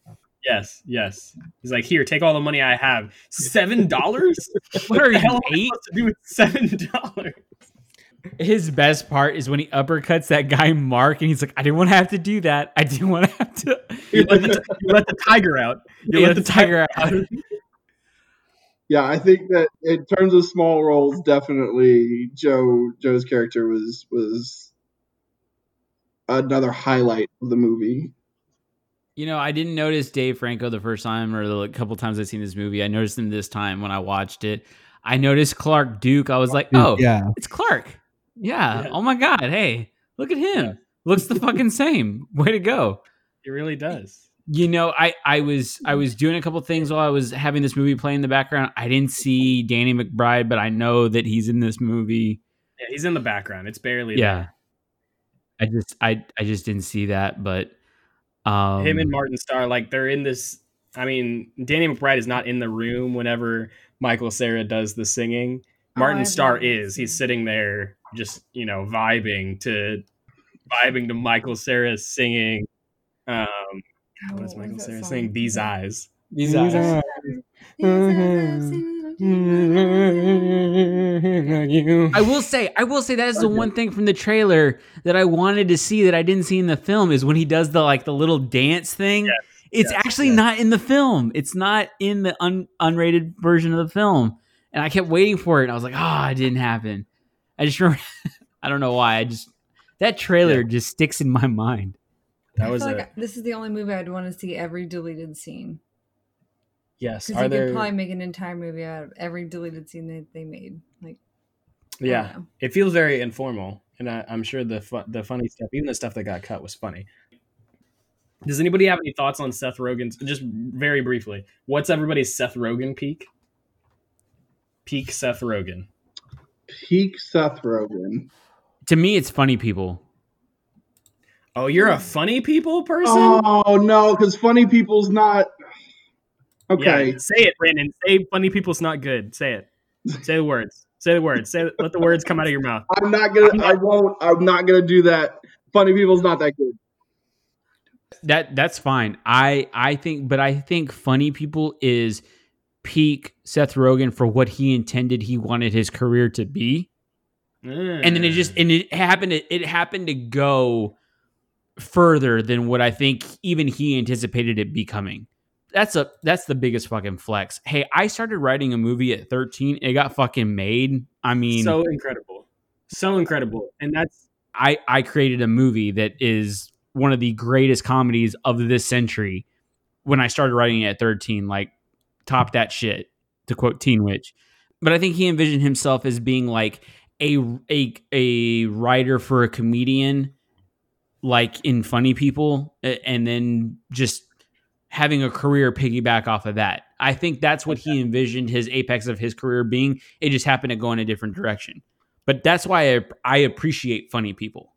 Yes, yes. He's like, here, take all the money I have. Seven dollars? What are you, eight? What to do with seven dollars? His best part is when he uppercuts that guy Mark, and he's like, I didn't want to have to do that. I didn't want to have to. You let the, you let the tiger out. You let, let the tiger out. out. Yeah, I think that in terms of small roles, definitely Joe Joe's character was was another highlight of the movie. You know, I didn't notice Dave Franco the first time or the couple times I've seen this movie. I noticed him this time when I watched it. I noticed Clark Duke. I was like, oh, yeah. It's Clark. Yeah. yeah. Oh, my God. Hey, look at him. Yeah. Looks the fucking same. Way to go. It really does. You know, I, I was I was doing a couple things while I was having this movie play in the background. I didn't see Danny McBride, but I know that he's in this movie. Yeah, he's in the background. It's barely yeah. there. I just I I just didn't see that, but. Um, Him and Martin Starr, like they're in this. I mean, Danny McBride is not in the room whenever Michael Cera does the singing. Martin oh, Starr is. He's sitting there, just you know, vibing to vibing to Michael Cera singing. Um, oh, what is Michael what is Cera singing? These eyes. These, These eyes. eyes. I will say, I will say that is the one thing from the trailer that I wanted to see that I didn't see in the film is when he does the like the little dance thing. Yes, it's yes, actually yes. not in the film. It's not in the un- unrated version of the film. And I kept waiting for it. And I was like, ah, oh, it didn't happen. I just remember. I don't know why. I just that trailer yeah. just sticks in my mind. That I was feel a- like this is the only movie I'd want to see every deleted scene. Yes, because you there... could probably make an entire movie out of every deleted scene that they made. Like, yeah, it feels very informal, and I, I'm sure the fu- the funny stuff, even the stuff that got cut, was funny. Does anybody have any thoughts on Seth Rogen's? Just very briefly, what's everybody's Seth Rogen peak? Peak Seth Rogen. Peak Seth Rogen. To me, it's Funny People. Oh, you're a Funny People person? Oh no, because Funny People's not. Okay. Yeah, say it, Brandon. Say Funny People's not good. Say it. Say the words. Say the words. Say let the words come out of your mouth. I'm not gonna. I'm not, I won't. I'm not gonna do that. Funny People's not that good. That that's fine. I I think, but I think Funny People is peak Seth Rogen for what he intended. He wanted his career to be, mm. and then it just and it happened. To, it happened to go further than what I think even he anticipated it becoming. That's a that's the biggest fucking flex. Hey, I started writing a movie at thirteen. It got fucking made. I mean, so incredible, so incredible, and that's I, I created a movie that is one of the greatest comedies of this century when I started writing it at thirteen, like top that shit, to quote Teen Witch. But I think he envisioned himself as being like a, a, a writer for a comedian, like in Funny People, and then just having a career piggyback off of that. I think that's what he envisioned his apex of his career being. It just happened to go in a different direction. But that's why I, I appreciate Funny People.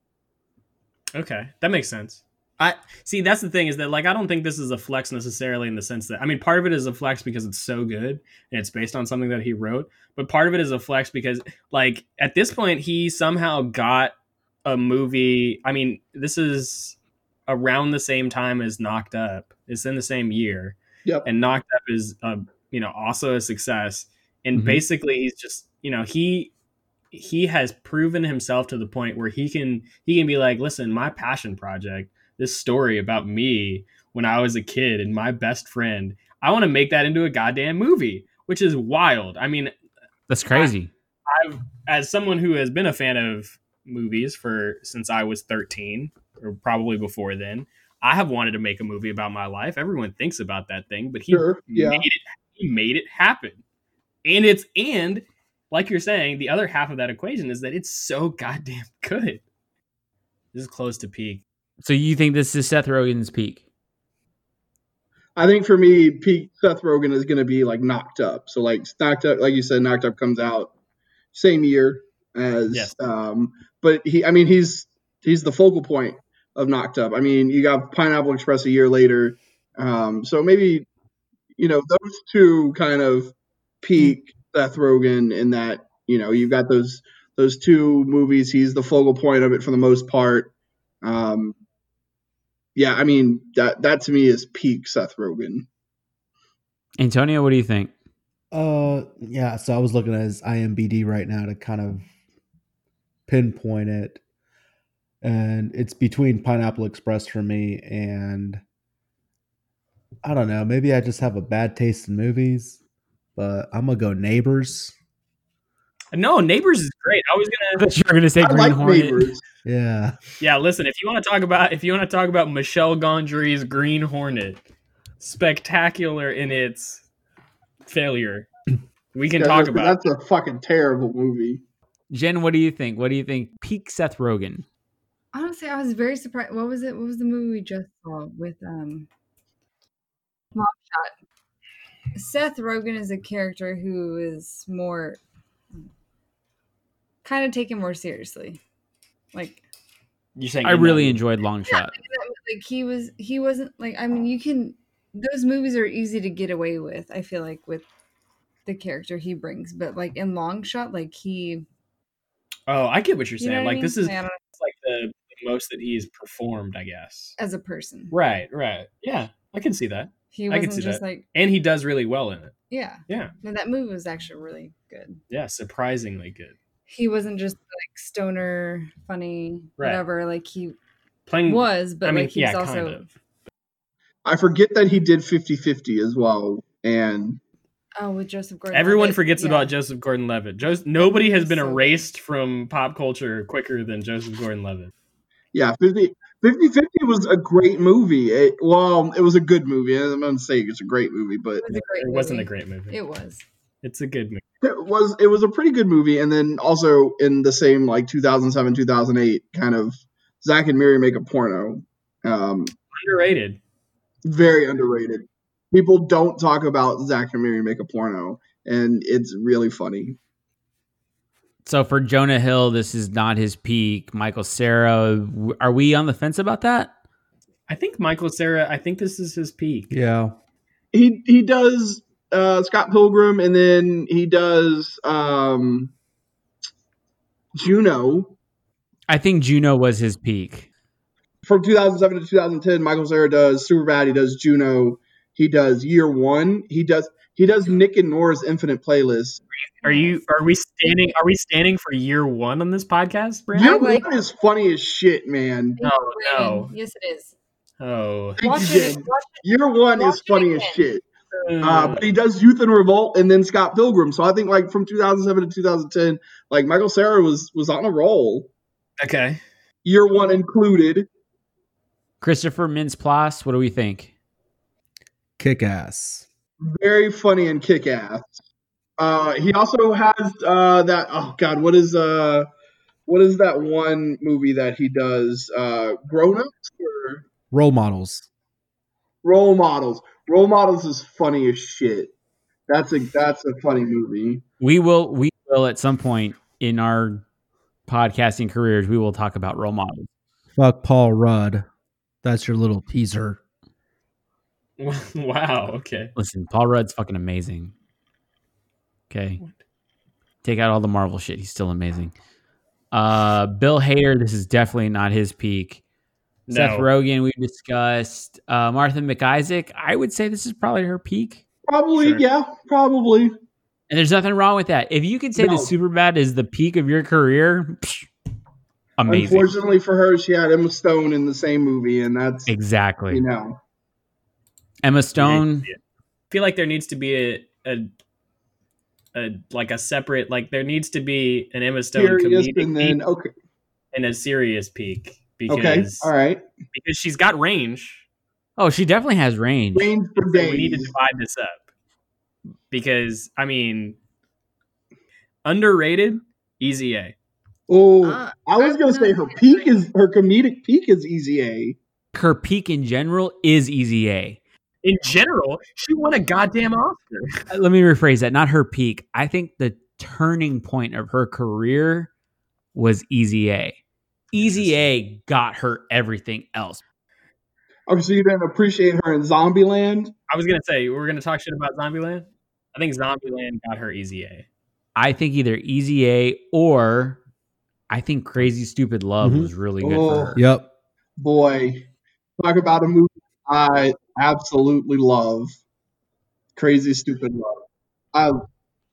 Okay, that makes sense. I see, that's the thing, is that like I don't think this is a flex necessarily, in the sense that, I mean, part of it is a flex because it's so good and it's based on something that he wrote, but part of it is a flex because like at this point he somehow got a movie. I mean, this is around the same time as Knocked Up. It's in the same year. Yep. And Knocked Up is uh, you know, also a success. And mm-hmm. basically he's just, you know, he he has proven himself to the point where he can he can be like, listen, my passion project, this story about me when I was a kid and my best friend, I want to make that into a goddamn movie, which is wild. I mean, that's crazy. I, I've, as someone who has been a fan of movies for since I was thirteen, or probably before then, I have wanted to make a movie about my life. Everyone thinks about that thing, but he sure, yeah. made it. He made it happen, and it's and like you're saying, the other half of that equation is that it's so goddamn good. This is close to peak. So you think this is Seth Rogen's peak? I think for me, peak Seth Rogen is going to be like Knocked Up. So like Knocked Up, like you said, Knocked Up comes out same year as, yes. um, but he, I mean, he's, he's the focal point of Knocked Up. I mean, you got Pineapple Express a year later. Um, so maybe, you know, those two kind of peak Seth Rogen in that, you know, you've got those, those two movies. He's the focal point of it for the most part. Um, Yeah, I mean, that that to me is peak Seth Rogen. Antonio, what do you think? Uh, yeah, so I was looking at his I M D B right now to kind of pinpoint it. And it's between Pineapple Express for me and, I don't know, maybe I just have a bad taste in movies, but I'm going to go Neighbors. No, Neighbors is great. I was gonna. You were gonna say I Green like Hornet. Neighbors. Yeah, yeah. Listen, if you want to talk about, if you want to talk about Michel Gondry's Green Hornet, spectacular in its failure, we can yeah, talk about. That's it. A fucking terrible movie. Jen, what do you think? What do you think? Peak Seth Rogen. Honestly, I was very surprised. What was it? What was the movie we just saw with um, Long Shot? Seth Rogen is a character who is more. Kind of taken more seriously, like you're saying. I you really know. enjoyed Long Shot. Yeah, like he was, he wasn't like. I mean, you can. Those movies are easy to get away with. I feel like with the character he brings, but like in Long Shot, like he. Oh, I get what you're you saying. Like I mean? This is yeah, like the most that he's performed, I guess, as a person. Right, right, yeah, I can see that. He wasn't I can see just that. Like, and he does really well in it. Yeah, yeah. No, that movie was actually really good. Yeah, surprisingly good. He wasn't just like stoner, funny, right. whatever. Like he Playing, was, but I mean, like he yeah, was also. Kind of. I forget that he did fifty-fifty as well, and oh, with Joseph Gordon. Everyone forgets yeah. about Joseph Gordon-Levitt. Jo- nobody has been so erased from pop culture quicker than Joseph Gordon-Levitt. Yeah, fifty fifty was a great movie. It, well, it was a good movie. I'm not saying it's a great movie, but it, was great it movie. wasn't a great movie. It was. It's a good movie. It was it was a pretty good movie, and then also in the same like two thousand seven, two thousand eight kind of Zach and Miri Make a Porno. Um, underrated, very underrated. People don't talk about Zach and Miri Make a Porno, and it's really funny. So for Jonah Hill, this is not his peak. Michael Cera, are we on the fence about that? I think Michael Cera. I think this is his peak. Yeah, he he does. Uh, Scott Pilgrim, and then he does um, Juno. I think Juno was his peak. From two thousand seven to two thousand ten, Michael Cera does Superbad. He does Juno. He does Year One. He does he does Nick and Nora's Infinite Playlist. Are you are we standing are we standing for Year One on this podcast, Brandon? Year like, One is funny as shit, man. No, no. Yes, it is. Oh, watch it, watch it. Year One watch is funny as shit. Uh, but he does Youth and Revolt and then Scott Pilgrim. So I think like from two thousand seven to two thousand ten, like Michael Cera was was on a roll. Okay. Year One included. Christopher Mintz-Plasse, what do we think? Kick-Ass. Very funny and Kick-Ass. Uh, he also has uh, that. Oh God, what is uh, what is that one movie that he does? Uh, Grown Ups or Role Models? Role Models. Role Models is funny as shit. That's a that's a funny movie. We will we will at some point in our podcasting careers we will talk about Role Models. Fuck Paul Rudd. That's your little teaser. Wow. Okay. Listen, Paul Rudd's fucking amazing. Okay. Take out all the Marvel shit. He's still amazing. Uh, Bill Hader, this is definitely not his peak. No. Seth Rogen, we discussed. Uh, Martha McIsaac, I would say this is probably her peak. Probably, sure. Yeah, probably. And there's nothing wrong with that. If you can say no. that Superbad is the peak of your career, psh, amazing. Unfortunately for her, she had Emma Stone in the same movie, and that's exactly you know Emma Stone. I feel like there needs to be a, a, a like a separate like there needs to be an Emma Stone serious comedic and then peak okay and a serious peak because okay. All right because she's got range. Oh, she definitely has range. Range for days. We need to divide this up because, I mean, underrated, Easy A. Oh, uh, I was going to say her peak is her comedic peak is Easy A. Her peak in general is Easy A. In general, she won a goddamn Oscar. Let me rephrase that. Not her peak. I think the turning point of her career was Easy A. Easy A got her everything else. Obviously, you didn't appreciate her in Zombieland. I was going to say, we're going to talk shit about Zombieland. I think Zombieland got her Easy A. I think either Easy A or I think Crazy, Stupid, Love mm-hmm. was really good oh, for her. Yep. Boy, talk about a movie I absolutely love. Crazy, Stupid, Love.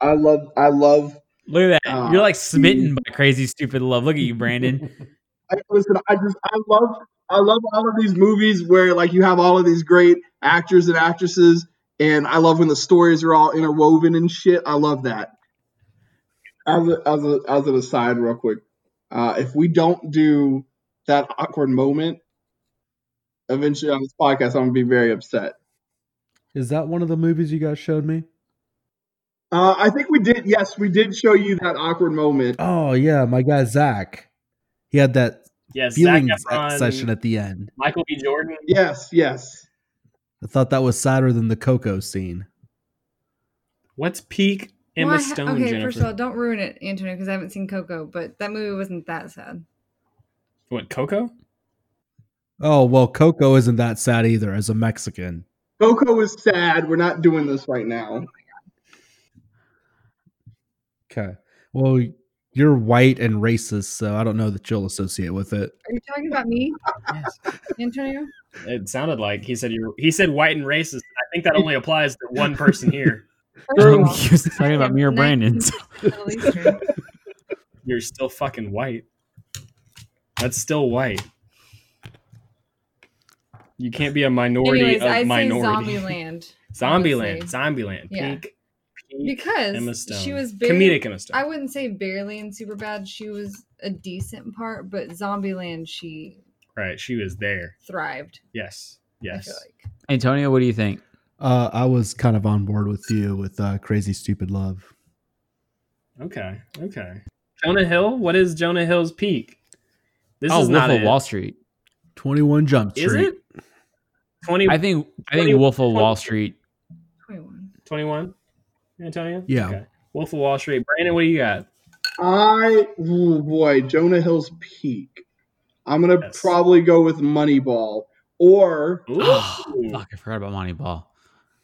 I I love, I love. Look at that. Uh, You're like smitten by Crazy, Stupid, Love. Look at you, Brandon. I, listen, I just, I love I love all of these movies where like you have all of these great actors and actresses, and I love when the stories are all interwoven and shit. I love that. As a, as a, as an aside, real quick, uh, if we don't do that awkward moment eventually on this podcast, I'm gonna be very upset. Is that one of the movies you guys showed me? Uh, I think we did. Yes, we did show you that awkward moment. Oh yeah, my guy Zach, he had that. Yes, Zac Efron, session at the end. Michael B. Jordan. Yes, yes. I thought that was sadder than the Coco scene. What's peak Emma well, ha- Stone? Okay, Jennifer? First of all, don't ruin it, Antonio, because I haven't seen Coco, but that movie wasn't that sad. What, Coco? Oh well, Coco isn't that sad either. As a Mexican, Coco is sad. We're not doing this right now. Oh my God. Okay. Well. You're white and racist, so I don't know that you'll associate with it. Are you talking about me? Yes. Antonio? It sounded like he said you're he said white and racist. I think that only applies to one person here. All, he was talking about me or Brandon. You're still fucking white. That's still white. You can't be a minority Anyways, of I'd minority. Say Zombieland. Zombieland. Zombieland. Yeah. Pink. Because she was barely, comedic Emma Stone. I wouldn't say barely in Superbad. She was a decent part, but Zombieland, she right, she was there, thrived. Yes, yes. I feel like. Antonio, what do you think? Uh, I was kind of on board with you with uh, Crazy Stupid Love. Okay, okay. Jonah Hill, what is Jonah Hill's peak? This oh, is Wolf not of Wall Street. twenty-one Jump Street. Is it? twenty. I think I think Wolf of Wall Street. Twenty-one. Twenty-one. Antonio? Yeah. Okay. Wolf of Wall Street. Brandon, what do you got? I, oh boy, Jonah Hill's peak. I'm going to yes. probably go with Moneyball or. Oh, fuck, I forgot about Moneyball.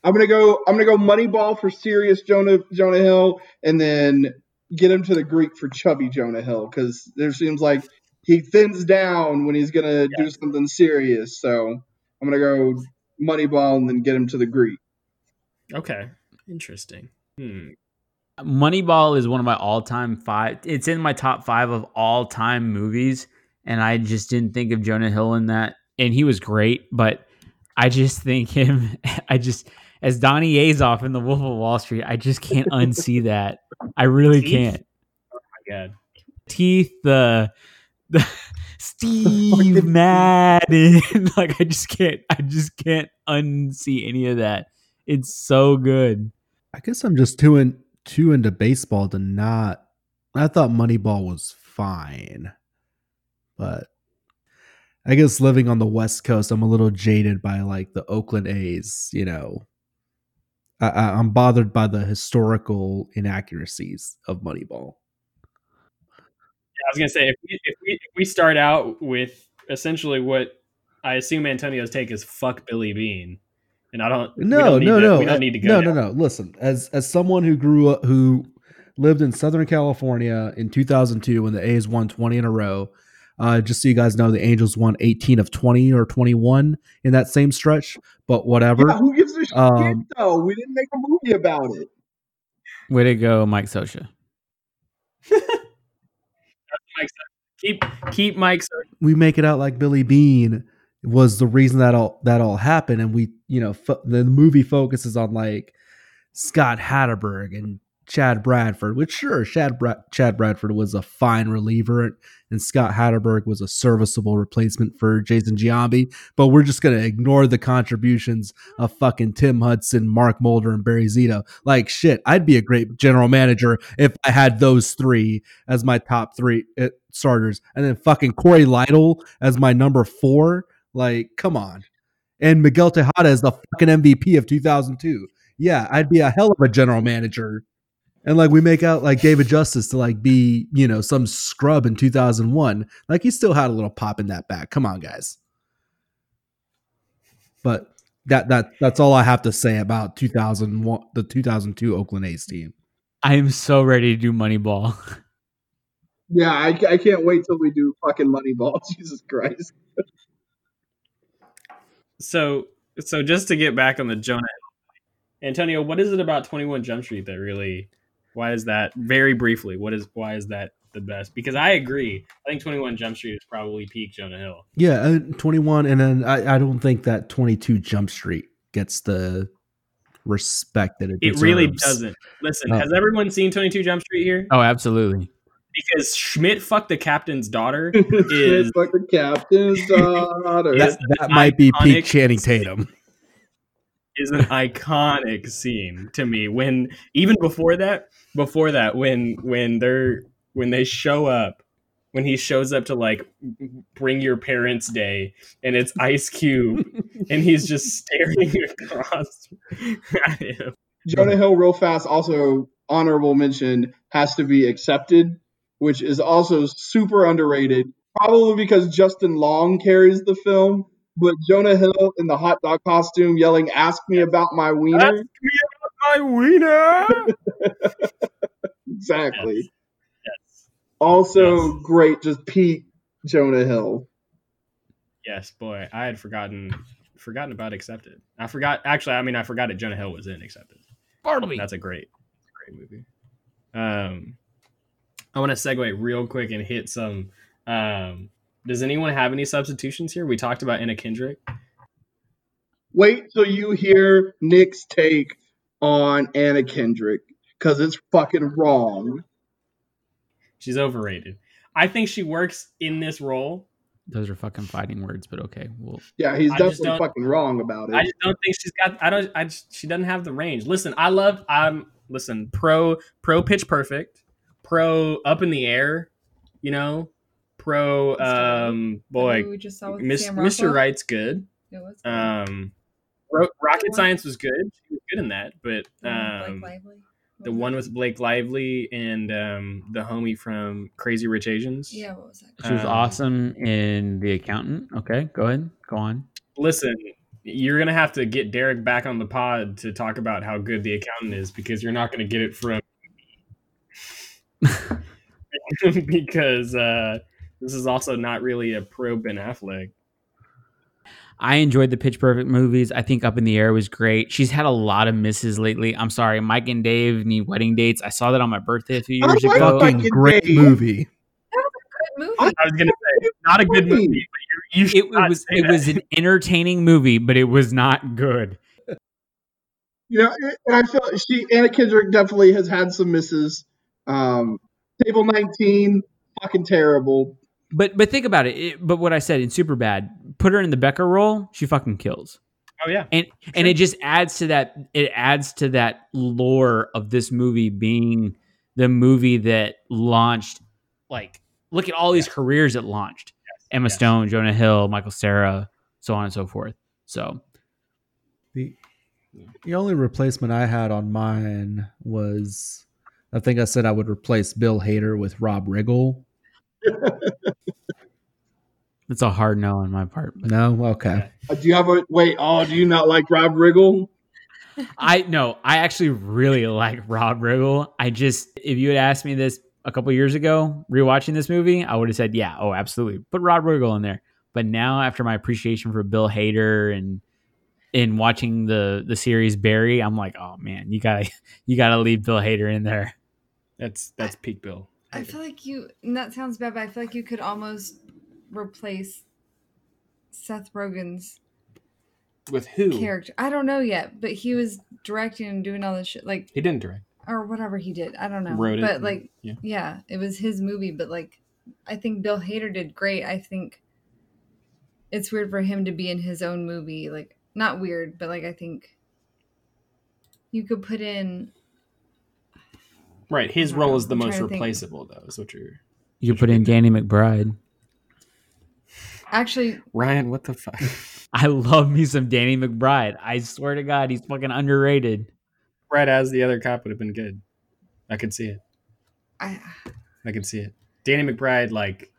I'm going to go, I'm going to go Moneyball for serious Jonah, Jonah Hill and then get him to the Greek for chubby Jonah Hill because there seems like he thins down when he's going to yeah. do something serious. So I'm going to go Moneyball and then get him to the Greek. Okay. Interesting. Hmm. Moneyball is one of my all-time five. It's in my top five of all-time movies, and I just didn't think of Jonah Hill in that. And he was great, but I just think him. I just as Donnie Azoff in The Wolf of Wall Street. I just can't unsee that. I really Teeth? can't. Oh my God! Teeth. The the Steve Madden. Like I just can't, I just can't unsee any of that. It's so good. I guess I'm just too in, too into baseball to not. I thought Moneyball was fine, but I guess living on the West Coast, I'm a little jaded by like the Oakland A's. You know, I, I, I'm bothered by the historical inaccuracies of Moneyball. I was going to say, if we, if, we, if we start out with essentially what I assume Antonio's take is fuck Billy Beane. And I don't, no, we don't need no, to, no, we don't need to go. No, now. no, no. Listen, as, as someone who grew up, who lived in Southern California in two thousand two, when the A's won twenty in a row, uh, just so you guys know, the Angels won eighteen of twenty or twenty-one in that same stretch, but whatever. Yeah, who gives a shit um, though? We didn't make a movie about it. Way to go, Mike Scioscia. Keep keep Mike's. We make it out like Billy Beane was the reason that all that all happened, and we, you know, fo- the movie focuses on like Scott Hatterberg and Chad Bradford. Which sure, Chad Bra- Chad Bradford was a fine reliever, and Scott Hatterberg was a serviceable replacement for Jason Giambi. But we're just gonna ignore the contributions of fucking Tim Hudson, Mark Mulder, and Barry Zito. Like shit, I'd be a great general manager if I had those three as my top three. It, starters, and then fucking Corey Lytle as my number four. Like, come on. And Miguel Tejada is the fucking M V P of two thousand two. Yeah, I'd be a hell of a general manager. And like we make out like David Justice to like be, you know, some scrub in two thousand one. Like he still had a little pop in that back. Come on, guys. But that that that's all I have to say about two thousand one, the two thousand two Oakland A's team. I am so ready to do Moneyball. Yeah, I, I can't wait till we do fucking Moneyball. Jesus Christ. so, so just to get back on the Jonah, Antonio, what is it about twenty-one Jump Street that really? Why is that? Very briefly, what is? Why is that the best? Because I agree. I think twenty-one Jump Street is probably peak Jonah Hill. Yeah, twenty-one, and then I, I don't think that twenty-two Jump Street gets the respect that it deserves. It really doesn't. Listen, oh. Has everyone seen twenty-two Jump Street here? Oh, absolutely. Because Schmidt fucked the captain's daughter is Schmidt fucked the captain's daughter. that that might be peak Channing Tatum. Is an iconic scene to me. When even before that, before that, when when they're when they show up, when he shows up to like bring your parents' day, and it's Ice Cube, and he's just staring across at him. Jonah Hill, real fast. Also, honorable mention has to be Accepted, which is also super underrated, probably because Justin Long carries the film. But Jonah Hill in the hot dog costume yelling, "Ask me about my wiener." Ask me about my wiener. Exactly. Yes. Yes. Also yes. Great, just Pete Jonah Hill. Yes, boy, I had forgotten forgotten about Accepted. I forgot. Actually, I mean, I forgot that Jonah Hill was in Accepted. Bartleby. That's a great, great movie. Um. I want to segue real quick and hit some. Um, does anyone have any substitutions here? We talked about Anna Kendrick. Wait till you hear Nick's take on Anna Kendrick, because it's fucking wrong. She's overrated. I think she works in this role. Those are fucking fighting words, but okay. Well, yeah, he's I definitely fucking wrong about it. I just don't think she's got. I don't. I just, she doesn't have the range. Listen, I love. I'm listen. Pro pro Pitch Perfect. Pro Up in the Air, you know, pro, um, boy, Miss, Mister Wright's good. It was good. Um, Ro- Rocket Science was good. She was good in that, but um, the one with Blake Lively and um, the homie from Crazy Rich Asians. Yeah, what was that? She was um, awesome in The Accountant. Okay, go ahead. Go on. Listen, you're going to have to get Derek back on the pod to talk about how good The Accountant is, because you're not going to get it from because uh, this is also not really a pro Ben Affleck. I enjoyed the Pitch Perfect movies. I think Up in the Air was great. She's had a lot of misses lately. I'm sorry, Mike and Dave Need Wedding Dates. I saw that on my birthday a few years like ago. Fucking great Dave. Movie. That was a good movie. I was gonna say not a good movie. But you, you should it not was say it that. Was an entertaining movie, but it was not good. You know, and I feel she Anna Kendrick definitely has had some misses. Um, Table nineteen, fucking terrible. But but think about it. it. But what I said in Superbad, put her in the Becker role, she fucking kills. Oh yeah, and sure. and it just adds to that. It adds to that lore of this movie being the movie that launched. Like, look at all these yes. careers it launched: yes. Emma yes. Stone, Jonah Hill, Michael Cera, so on and so forth. So the the only replacement I had on mine was, I think I said I would replace Bill Hader with Rob Riggle. That's a hard no on my part. No, okay. Uh, do you have a wait? Oh, do you not like Rob Riggle? I no, I actually really like Rob Riggle. I just, if you had asked me this a couple years ago, rewatching this movie, I would have said, yeah, oh, absolutely, put Rob Riggle in there. But now, after my appreciation for Bill Hader and in watching the the series Barry, I'm like, oh man, you gotta you gotta leave Bill Hader in there. That's that's I, peak Bill. Hader. I feel like you, and that sounds bad, but I feel like you could almost replace Seth Rogen's with who character. I don't know yet, but he was directing and doing all this shit. Like, he didn't direct or whatever he did. I don't know. Wrote but it like, yeah. yeah, it was his movie. But like, I think Bill Hader did great. I think it's weird for him to be in his own movie. Like, not weird, but like, I think you could put in. Right. His role know, is the I'm most replaceable though. Is what you're, you what put you're in thinking. Danny McBride. Actually, Ryan, what the fuck? I love me some Danny McBride. I swear to God, he's fucking underrated. Right as the other cop would have been good. I could see it. I, I could see it. Danny McBride, like,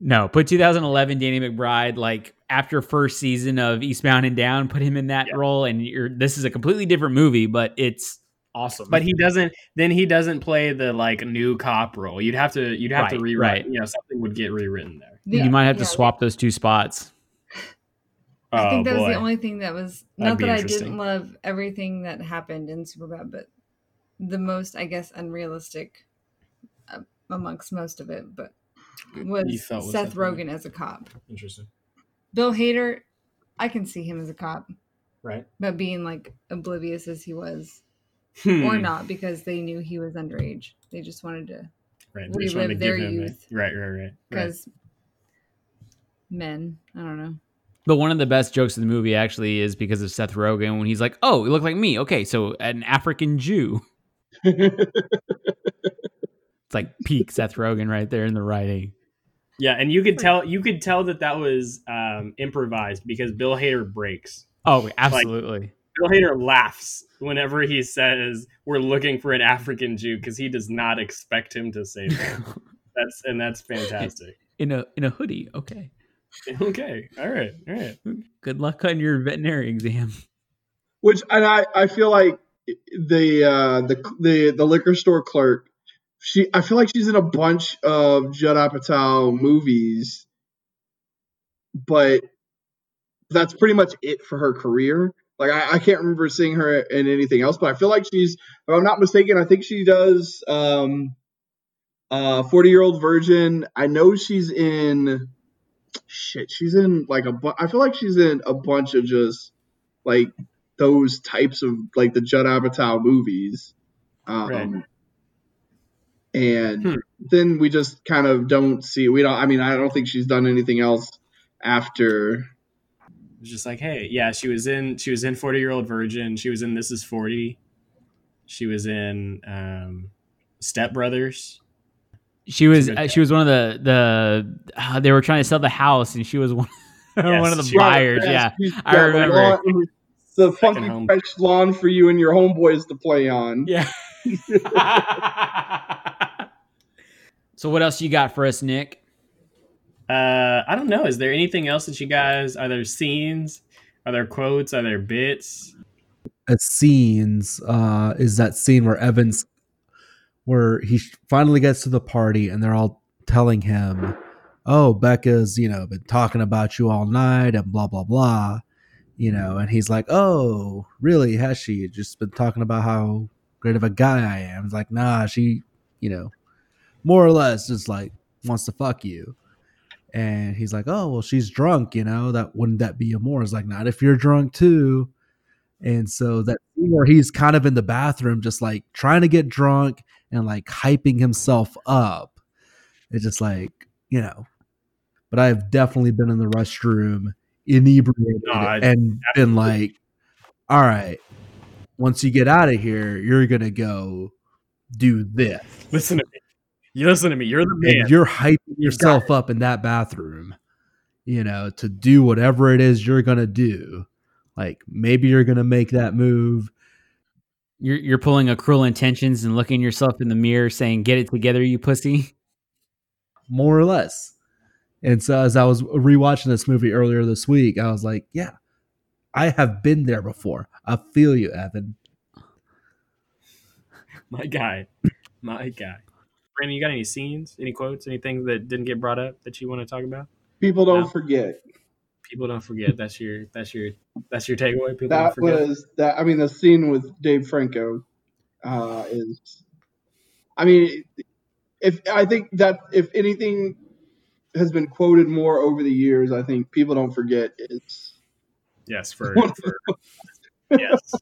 no, put two thousand eleven Danny McBride, like, after first season of Eastbound and Down, put him in that yeah. role, and you're. This is a completely different movie, but it's awesome. But he doesn't. Then he doesn't play the like new cop role. You'd have to. You'd have right, to rewrite. Right. You know, something would get rewritten there. Yeah, you might have yeah. to swap those two spots. I think oh, that boy. was the only thing that was. Not That'd that I didn't love everything that happened in Superbad, but the most, I guess, unrealistic uh, amongst most of it, but was Seth Rogen as a cop. Interesting. Bill Hader, I can see him as a cop, right? But being like oblivious as he was. Hmm. Or not, because they knew he was underage. They just wanted to right. relive wanted to their youth. A, right, right, right. Because right. men, I don't know. But one of the best jokes in the movie actually is because of Seth Rogen when he's like, oh, you look like me. Okay, so an African Jew. It's like peak Seth Rogen right there in the writing. Yeah, and you could tell you could tell that that was um, improvised because Bill Hader breaks. Oh, absolutely. Like, Bill Hader laughs whenever he says we're looking for an African Jew because he does not expect him to say that. That's and that's fantastic. In a in a hoodie, okay, okay, all right, all right. Good luck on your veterinary exam. Which and I, I feel like the uh, the the the liquor store clerk. She I feel like she's in a bunch of Judd Apatow movies, but that's pretty much it for her career. Like, I, I can't remember seeing her in anything else, but I feel like she's, if I'm not mistaken, I think she does um, uh, forty-year-old Virgin. I know she's in, shit, she's in, like, a bu- I feel like she's in a bunch of just, like, those types of, like, the Judd Apatow movies. Um, right. And hmm. then we just kind of don't see, we don't, I mean, I don't think she's done anything else after... It's just like, hey, yeah, she was in she was in forty-year-old Virgin. She was in This Is forty. She was in um, Step Brothers. She was uh, she was one of the the uh, they were trying to sell the house, and she was one, yes, one of the buyers. Yeah, I remember the funky fresh lawn for you and your homeboys to play on. Yeah. So what else you got for us, Nick? Uh, I don't know. Is there anything else that you guys, are there scenes? Are there quotes? Are there bits? At scenes, uh, is that scene where Evans, where he finally gets to the party and they're all telling him, oh, Becca's, you know, been talking about you all night and blah, blah, blah, you know, and he's like, oh, really? Has she just been talking about how great of a guy I am? It's like, nah, she, you know, more or less just like wants to fuck you. And he's like, oh, well, she's drunk, you know, that wouldn't that be amore? It's like, not if you're drunk too. And so that scene where he's kind of in the bathroom, just like trying to get drunk and like hyping himself up It's just like, you know, but I have definitely been in the restroom inebriated no, I, and absolutely. been like, all right, once you get out of here, you're going to go do this. Listen to me. You listen to me. You're the man. And you're hyping yourself you up in that bathroom, you know, to do whatever it is you're going to do. Like, maybe you're going to make that move. You're, you're pulling a Cruel Intentions and looking yourself in the mirror saying, get it together, you pussy. More or less. And so as I was rewatching this movie earlier this week, I was like, yeah, I have been there before. I feel you, Evan. My guy. My guy. Brandon, you got any scenes, any quotes, anything that didn't get brought up that you want to talk about? People don't no. forget. People don't forget. That's your that's your that's your takeaway. People that don't forget. was that I mean the scene with Dave Franco uh, is I mean if I think that if anything has been quoted more over the years, I think people don't forget is Yes, for, for yes.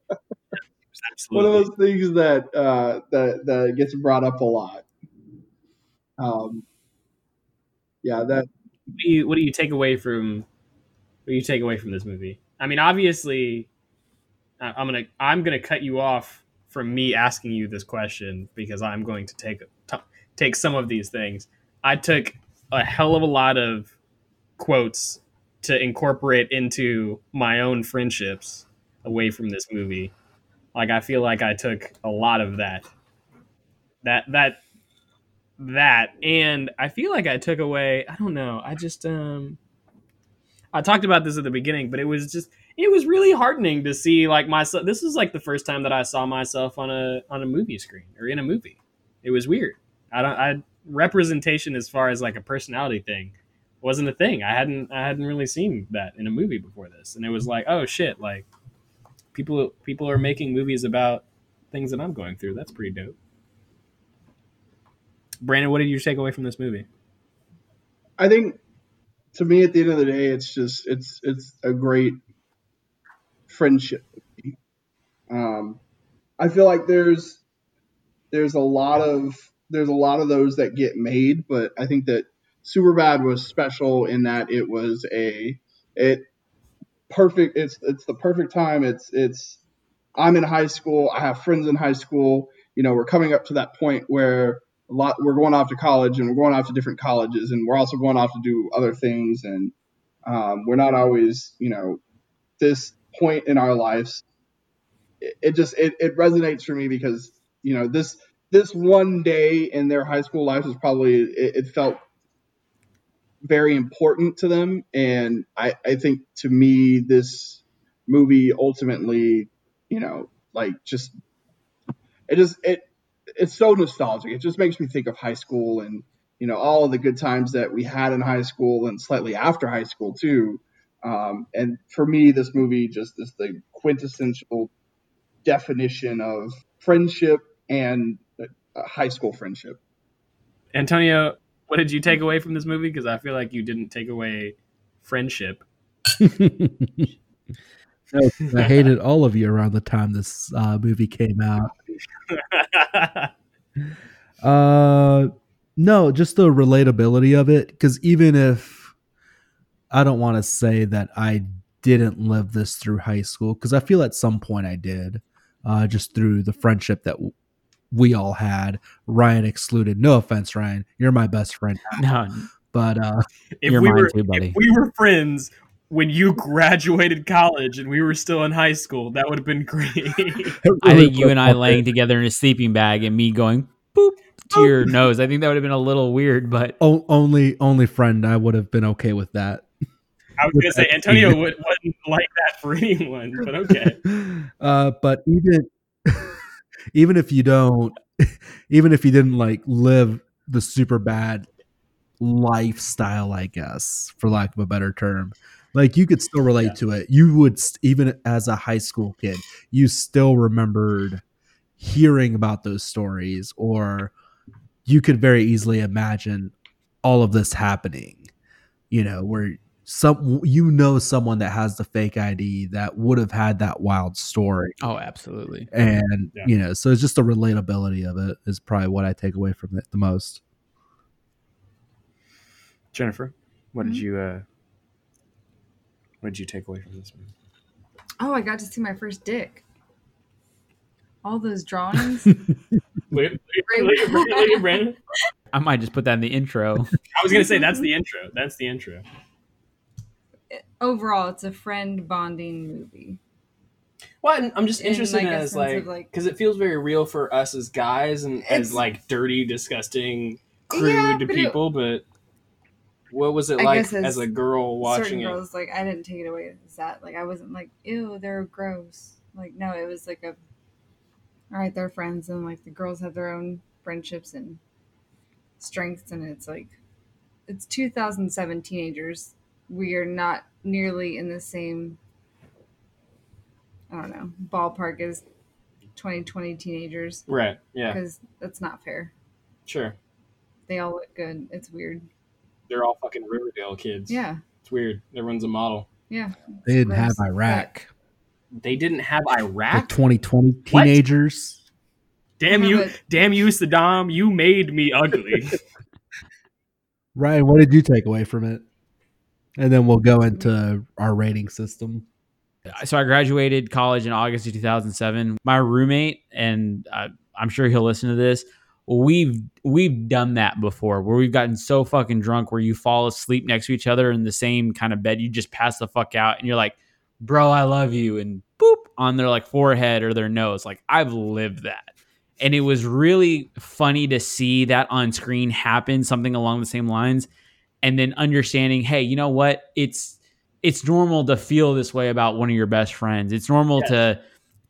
Absolutely. One of those things that uh, that that gets brought up a lot. Um, yeah, that. What do, you, what do you take away from? What do you take away from this movie? I mean, obviously, I'm gonna I'm gonna cut you off from me asking you this question because I'm going to take t- take some of these things. I took a hell of a lot of quotes to incorporate into my own friendships away from this movie. Like, I feel like I took a lot of that, that, that, that. And I feel like I took away, I don't know. I just, um, I talked about this at the beginning, but it was just, it was really heartening to see like myself. This is like the first time that I saw myself on a, on a movie screen or in a movie. It was weird. I don't, I representation as far as like a personality thing wasn't a thing. I hadn't, I hadn't really seen that in a movie before this. And it was like, oh shit. Like, People people are making movies about things that I'm going through. That's pretty dope. Brandon, what did you take away from this movie? I think, to me, at the end of the day, it's just it's it's a great friendship movie. Um, I feel like there's there's a lot of there's a lot of those that get made, but I think that Superbad was special in that it was a it. Perfect. It's it's the perfect time. It's it's. I'm in high school. I have friends in high school. You know, we're coming up to that point where a lot we're going off to college and we're going off to different colleges and we're also going off to do other things and um, we're not always, you know, this point in our lives. It, it just it, it resonates for me because, you know, this this one day in their high school lives was probably it, it felt. very important to them, and I, I think to me this movie ultimately, you know, like just it just it it's so nostalgic. It just makes me think of high school and, you know, all of the good times that we had in high school and slightly after high school too. Um, and for me, this movie just is the quintessential definition of friendship and high school friendship. Antonio, what did you take away from this movie? Because I feel like you didn't take away friendship. No, I hated all of you around the time this uh, movie came out. uh, no, just the relatability of it. Because even if I don't want to say that I didn't live this through high school, because I feel at some point I did, uh, just through the friendship that w- we all had, Ryan excluded. No offense, Ryan. You're my best friend. No, but uh, if you're we mine were too, buddy. If we were friends when you graduated college and we were still in high school, that would have been great. Really, I think you and I laying together in a sleeping bag and me going boop to your nose. I think that would have been a little weird, but o- only only friend I would have been okay with that. I was going to say Antonio would, wouldn't like that for anyone, but okay. Uh, but even. Even if you don't, even if you didn't like live the super bad lifestyle, I guess, for lack of a better term, like you could still relate yeah. to it. You would, even as a high school kid, you still remembered hearing about those stories, or you could very easily imagine all of this happening, you know, where some, you know, someone that has the fake I D that would have had that wild story. Oh, absolutely. And, yeah. you know, so it's just the relatability of it is probably what I take away from it the most. Jennifer, what mm-hmm. did you uh, what did you take away from this movie? Oh, I got to see my first dick. All those drawings. Look at Brandon. I might just put that in the intro. I was going to say that's the intro. That's the intro. Overall, it's a friend bonding movie. Well, I'm just interested in, like, in as like because like, it feels very real for us as guys and as like dirty, disgusting, crude yeah, but people. It, but what was it I like as, as a girl watching it? Girls, like I didn't take it away as that. Like I wasn't like, ew, they're gross. Like no, it was like a all right, they're friends and like the girls have their own friendships and strengths, and it's like it's two thousand seven teenagers. We are not nearly in the same, I don't know, ballpark as twenty twenty teenagers. Right, yeah. Because that's not fair. Sure. They all look good. It's weird. They're all fucking Riverdale kids. Yeah. It's weird. Everyone's a model. Yeah. They didn't gross. have Iraq. They didn't have Iraq? The twenty twenty teenagers. What? Damn you, it. damn you, Saddam. You made me ugly. Ryan, what did you take away from it? And then we'll go into our rating system. So I graduated college in August of two thousand seven. My roommate, and I, I'm sure he'll listen to this, we've we've done that before where we've gotten so fucking drunk where you fall asleep next to each other in the same kind of bed. You just pass the fuck out and you're like, bro, I love you. And boop on their like forehead or their nose. Like I've lived that. And it was really funny to see that on screen happen, something along the same lines. And then understanding, hey, you know what? It's it's normal to feel this way about one of your best friends. It's normal yes. to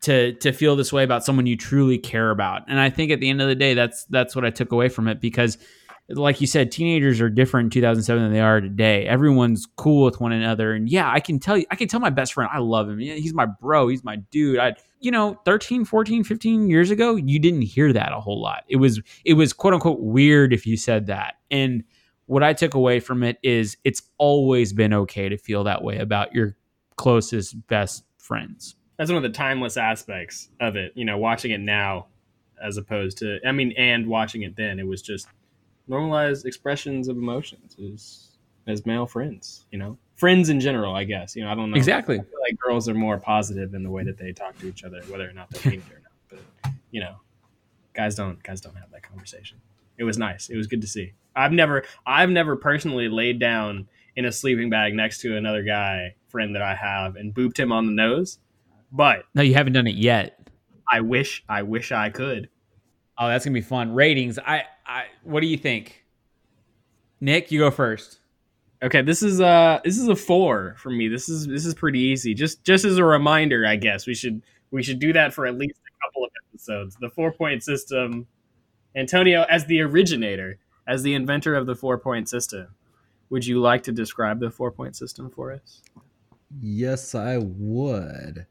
to to feel this way about someone you truly care about. And I think at the end of the day, that's that's what I took away from it. Because like you said, teenagers are different in two thousand seven than they are today. Everyone's cool with one another. And yeah, I can tell you, I can tell my best friend, I love him. He's my bro. He's my dude. I, you know, thirteen, fourteen, fifteen years ago, you didn't hear that a whole lot. It was it was quote unquote weird if you said that. And what I took away from it is it's always been okay to feel that way about your closest, best friends. That's one of the timeless aspects of it. You know, watching it now as opposed to, I mean, and watching it then, it was just normalized expressions of emotions as, as male friends, you know, friends in general, I guess. You know, I don't know. Exactly. I feel like girls are more positive in the way that they talk to each other, whether or not they mean it or not. But, you know, guys don't, guys don't have that conversation. It was nice. It was good to see. I've never, I've never personally laid down in a sleeping bag next to another guy friend that I have and booped him on the nose. But no, you haven't done it yet. I wish, I wish I could. Oh, that's gonna be fun. Ratings. I, I. What do you think, Nick? You go first. Okay, this is uh this is a four for me. This is this is pretty easy. Just just as a reminder, I guess we should we should do that for at least a couple of episodes. The four point system. Antonio, as the originator. As the inventor of the four-point system, would you like to describe the four-point system for us? Yes, I would.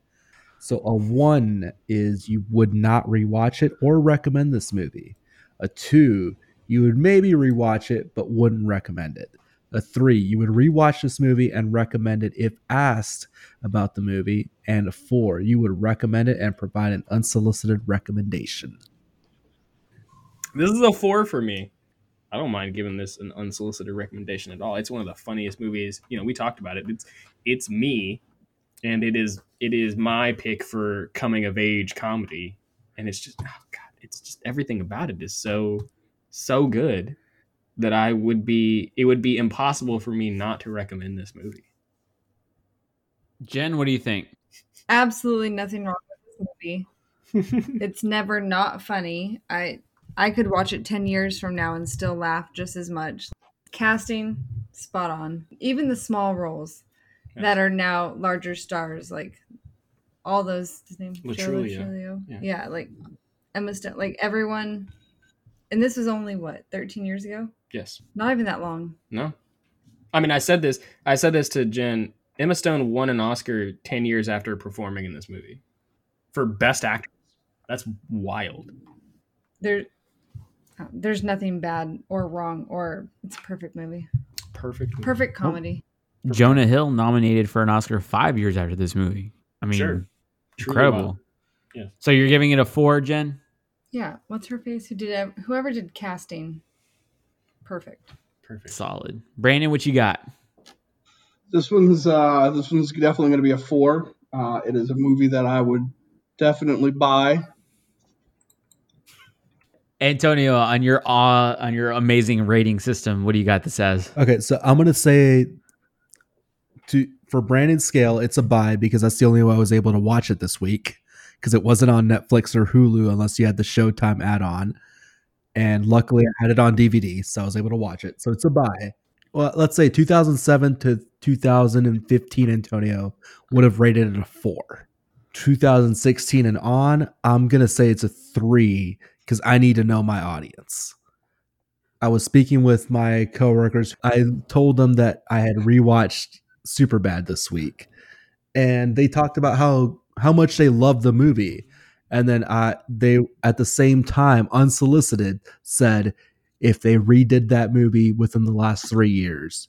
So a one is you would not rewatch it or recommend this movie. A two, you would maybe rewatch it but wouldn't recommend it. A three, you would rewatch this movie and recommend it if asked about the movie. And a four, you would recommend it and provide an unsolicited recommendation. This is a four for me. I don't mind giving this an unsolicited recommendation at all. It's one of the funniest movies. You know, we talked about it. It's it's me, and it is it is my pick for coming of age comedy. And it's just, oh God, it's just everything about it is so so good that I would be it would be impossible for me not to recommend this movie. Jen, what do you think? Absolutely nothing wrong with this movie. It's never not funny. I. I could watch it ten years from now and still laugh just as much. Casting, spot on. Even the small roles yes. that are now larger stars, like all those, his name? Latrulio. Yeah. yeah, like Emma Stone, like everyone. And this was only, what, thirteen years ago? Yes. Not even that long. No. I mean, I said this, I said this to Jen. Emma Stone won an Oscar ten years after performing in this movie for Best Actress. That's wild. There. There's nothing bad or wrong, or it's a perfect movie. Perfect. Movie. Perfect comedy. Oh. Jonah Hill nominated for an Oscar five years after this movie. I mean, sure. Incredible. Yeah. So you're giving it a four, Jen? Yeah. What's her face? Who did whoever did casting? Perfect. Perfect. Solid. Brandon, what you got? This one's uh, this one's definitely going to be a four. Uh, it is a movie that I would definitely buy. Antonio, on your uh, on your amazing rating system, what do you got this as? Okay, so I'm going to say to for Brandon's scale, it's a buy because that's the only way I was able to watch it this week because it wasn't on Netflix or Hulu unless you had the Showtime add-on. And luckily I had it on D V D, so I was able to watch it. So it's a buy. Well, let's say two thousand seven to two thousand fifteen, Antonio would have rated it a four. two thousand sixteen and on, I'm going to say it's a three because I need to know my audience. I was speaking with my coworkers. I told them that I had rewatched Superbad this week, and they talked about how, how much they loved the movie. And then I, they, at the same time, unsolicited, said if they redid that movie within the last three years,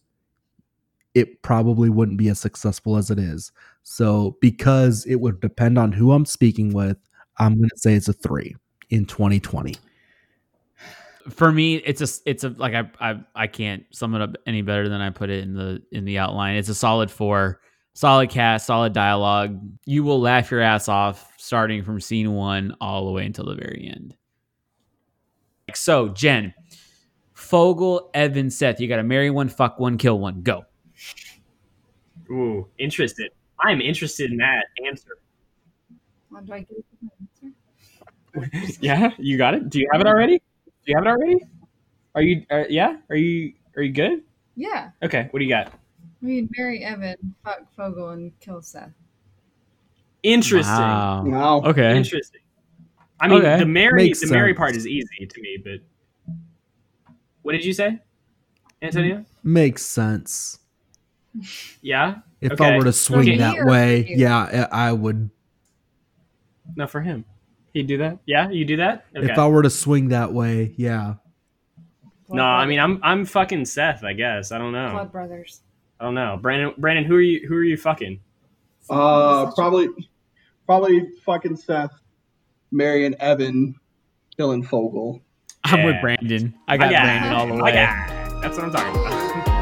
it probably wouldn't be as successful as it is. So because it would depend on who I'm speaking with, I'm going to say it's a three in twenty twenty. For me, it's a, it's a, like I, I, I can't sum it up any better than I put it in the, in the outline. It's a solid four. Solid cast, solid dialogue. You will laugh your ass off starting from scene one all the way until the very end. So, Jen, Fogel, Evan, Seth, you got to marry one, fuck one, kill one. Go. Ooh, interested. I'm interested in that answer. Well, do I get my answer? Yeah, you got it. Do you have it already? Do you have it already? Are you? Uh, yeah. Are you? Are you good? Yeah. Okay. What do you got? We'd marry Evan, fuck Fogel, and kill Seth. Interesting. Wow. wow. Okay. Interesting. I mean, okay. the marry the marry part is easy to me, but what did you say, Antonio? Makes sense. Yeah. If okay. I were to swing okay. that way, yeah, I would. No, for him, he'd do that. Yeah, you do that. Okay. If I were to swing that way, yeah. Blood no, brothers. I mean, I'm I'm fucking Seth, I guess. I don't know. Blood brothers. I don't know, Brandon. Brandon, who are you? Who are you fucking? Uh, probably, probably fucking Seth, marrying Evan, killing Fogel. Yeah. I'm with Brandon. I got, I got Brandon all the way. I got. That's what I'm talking about.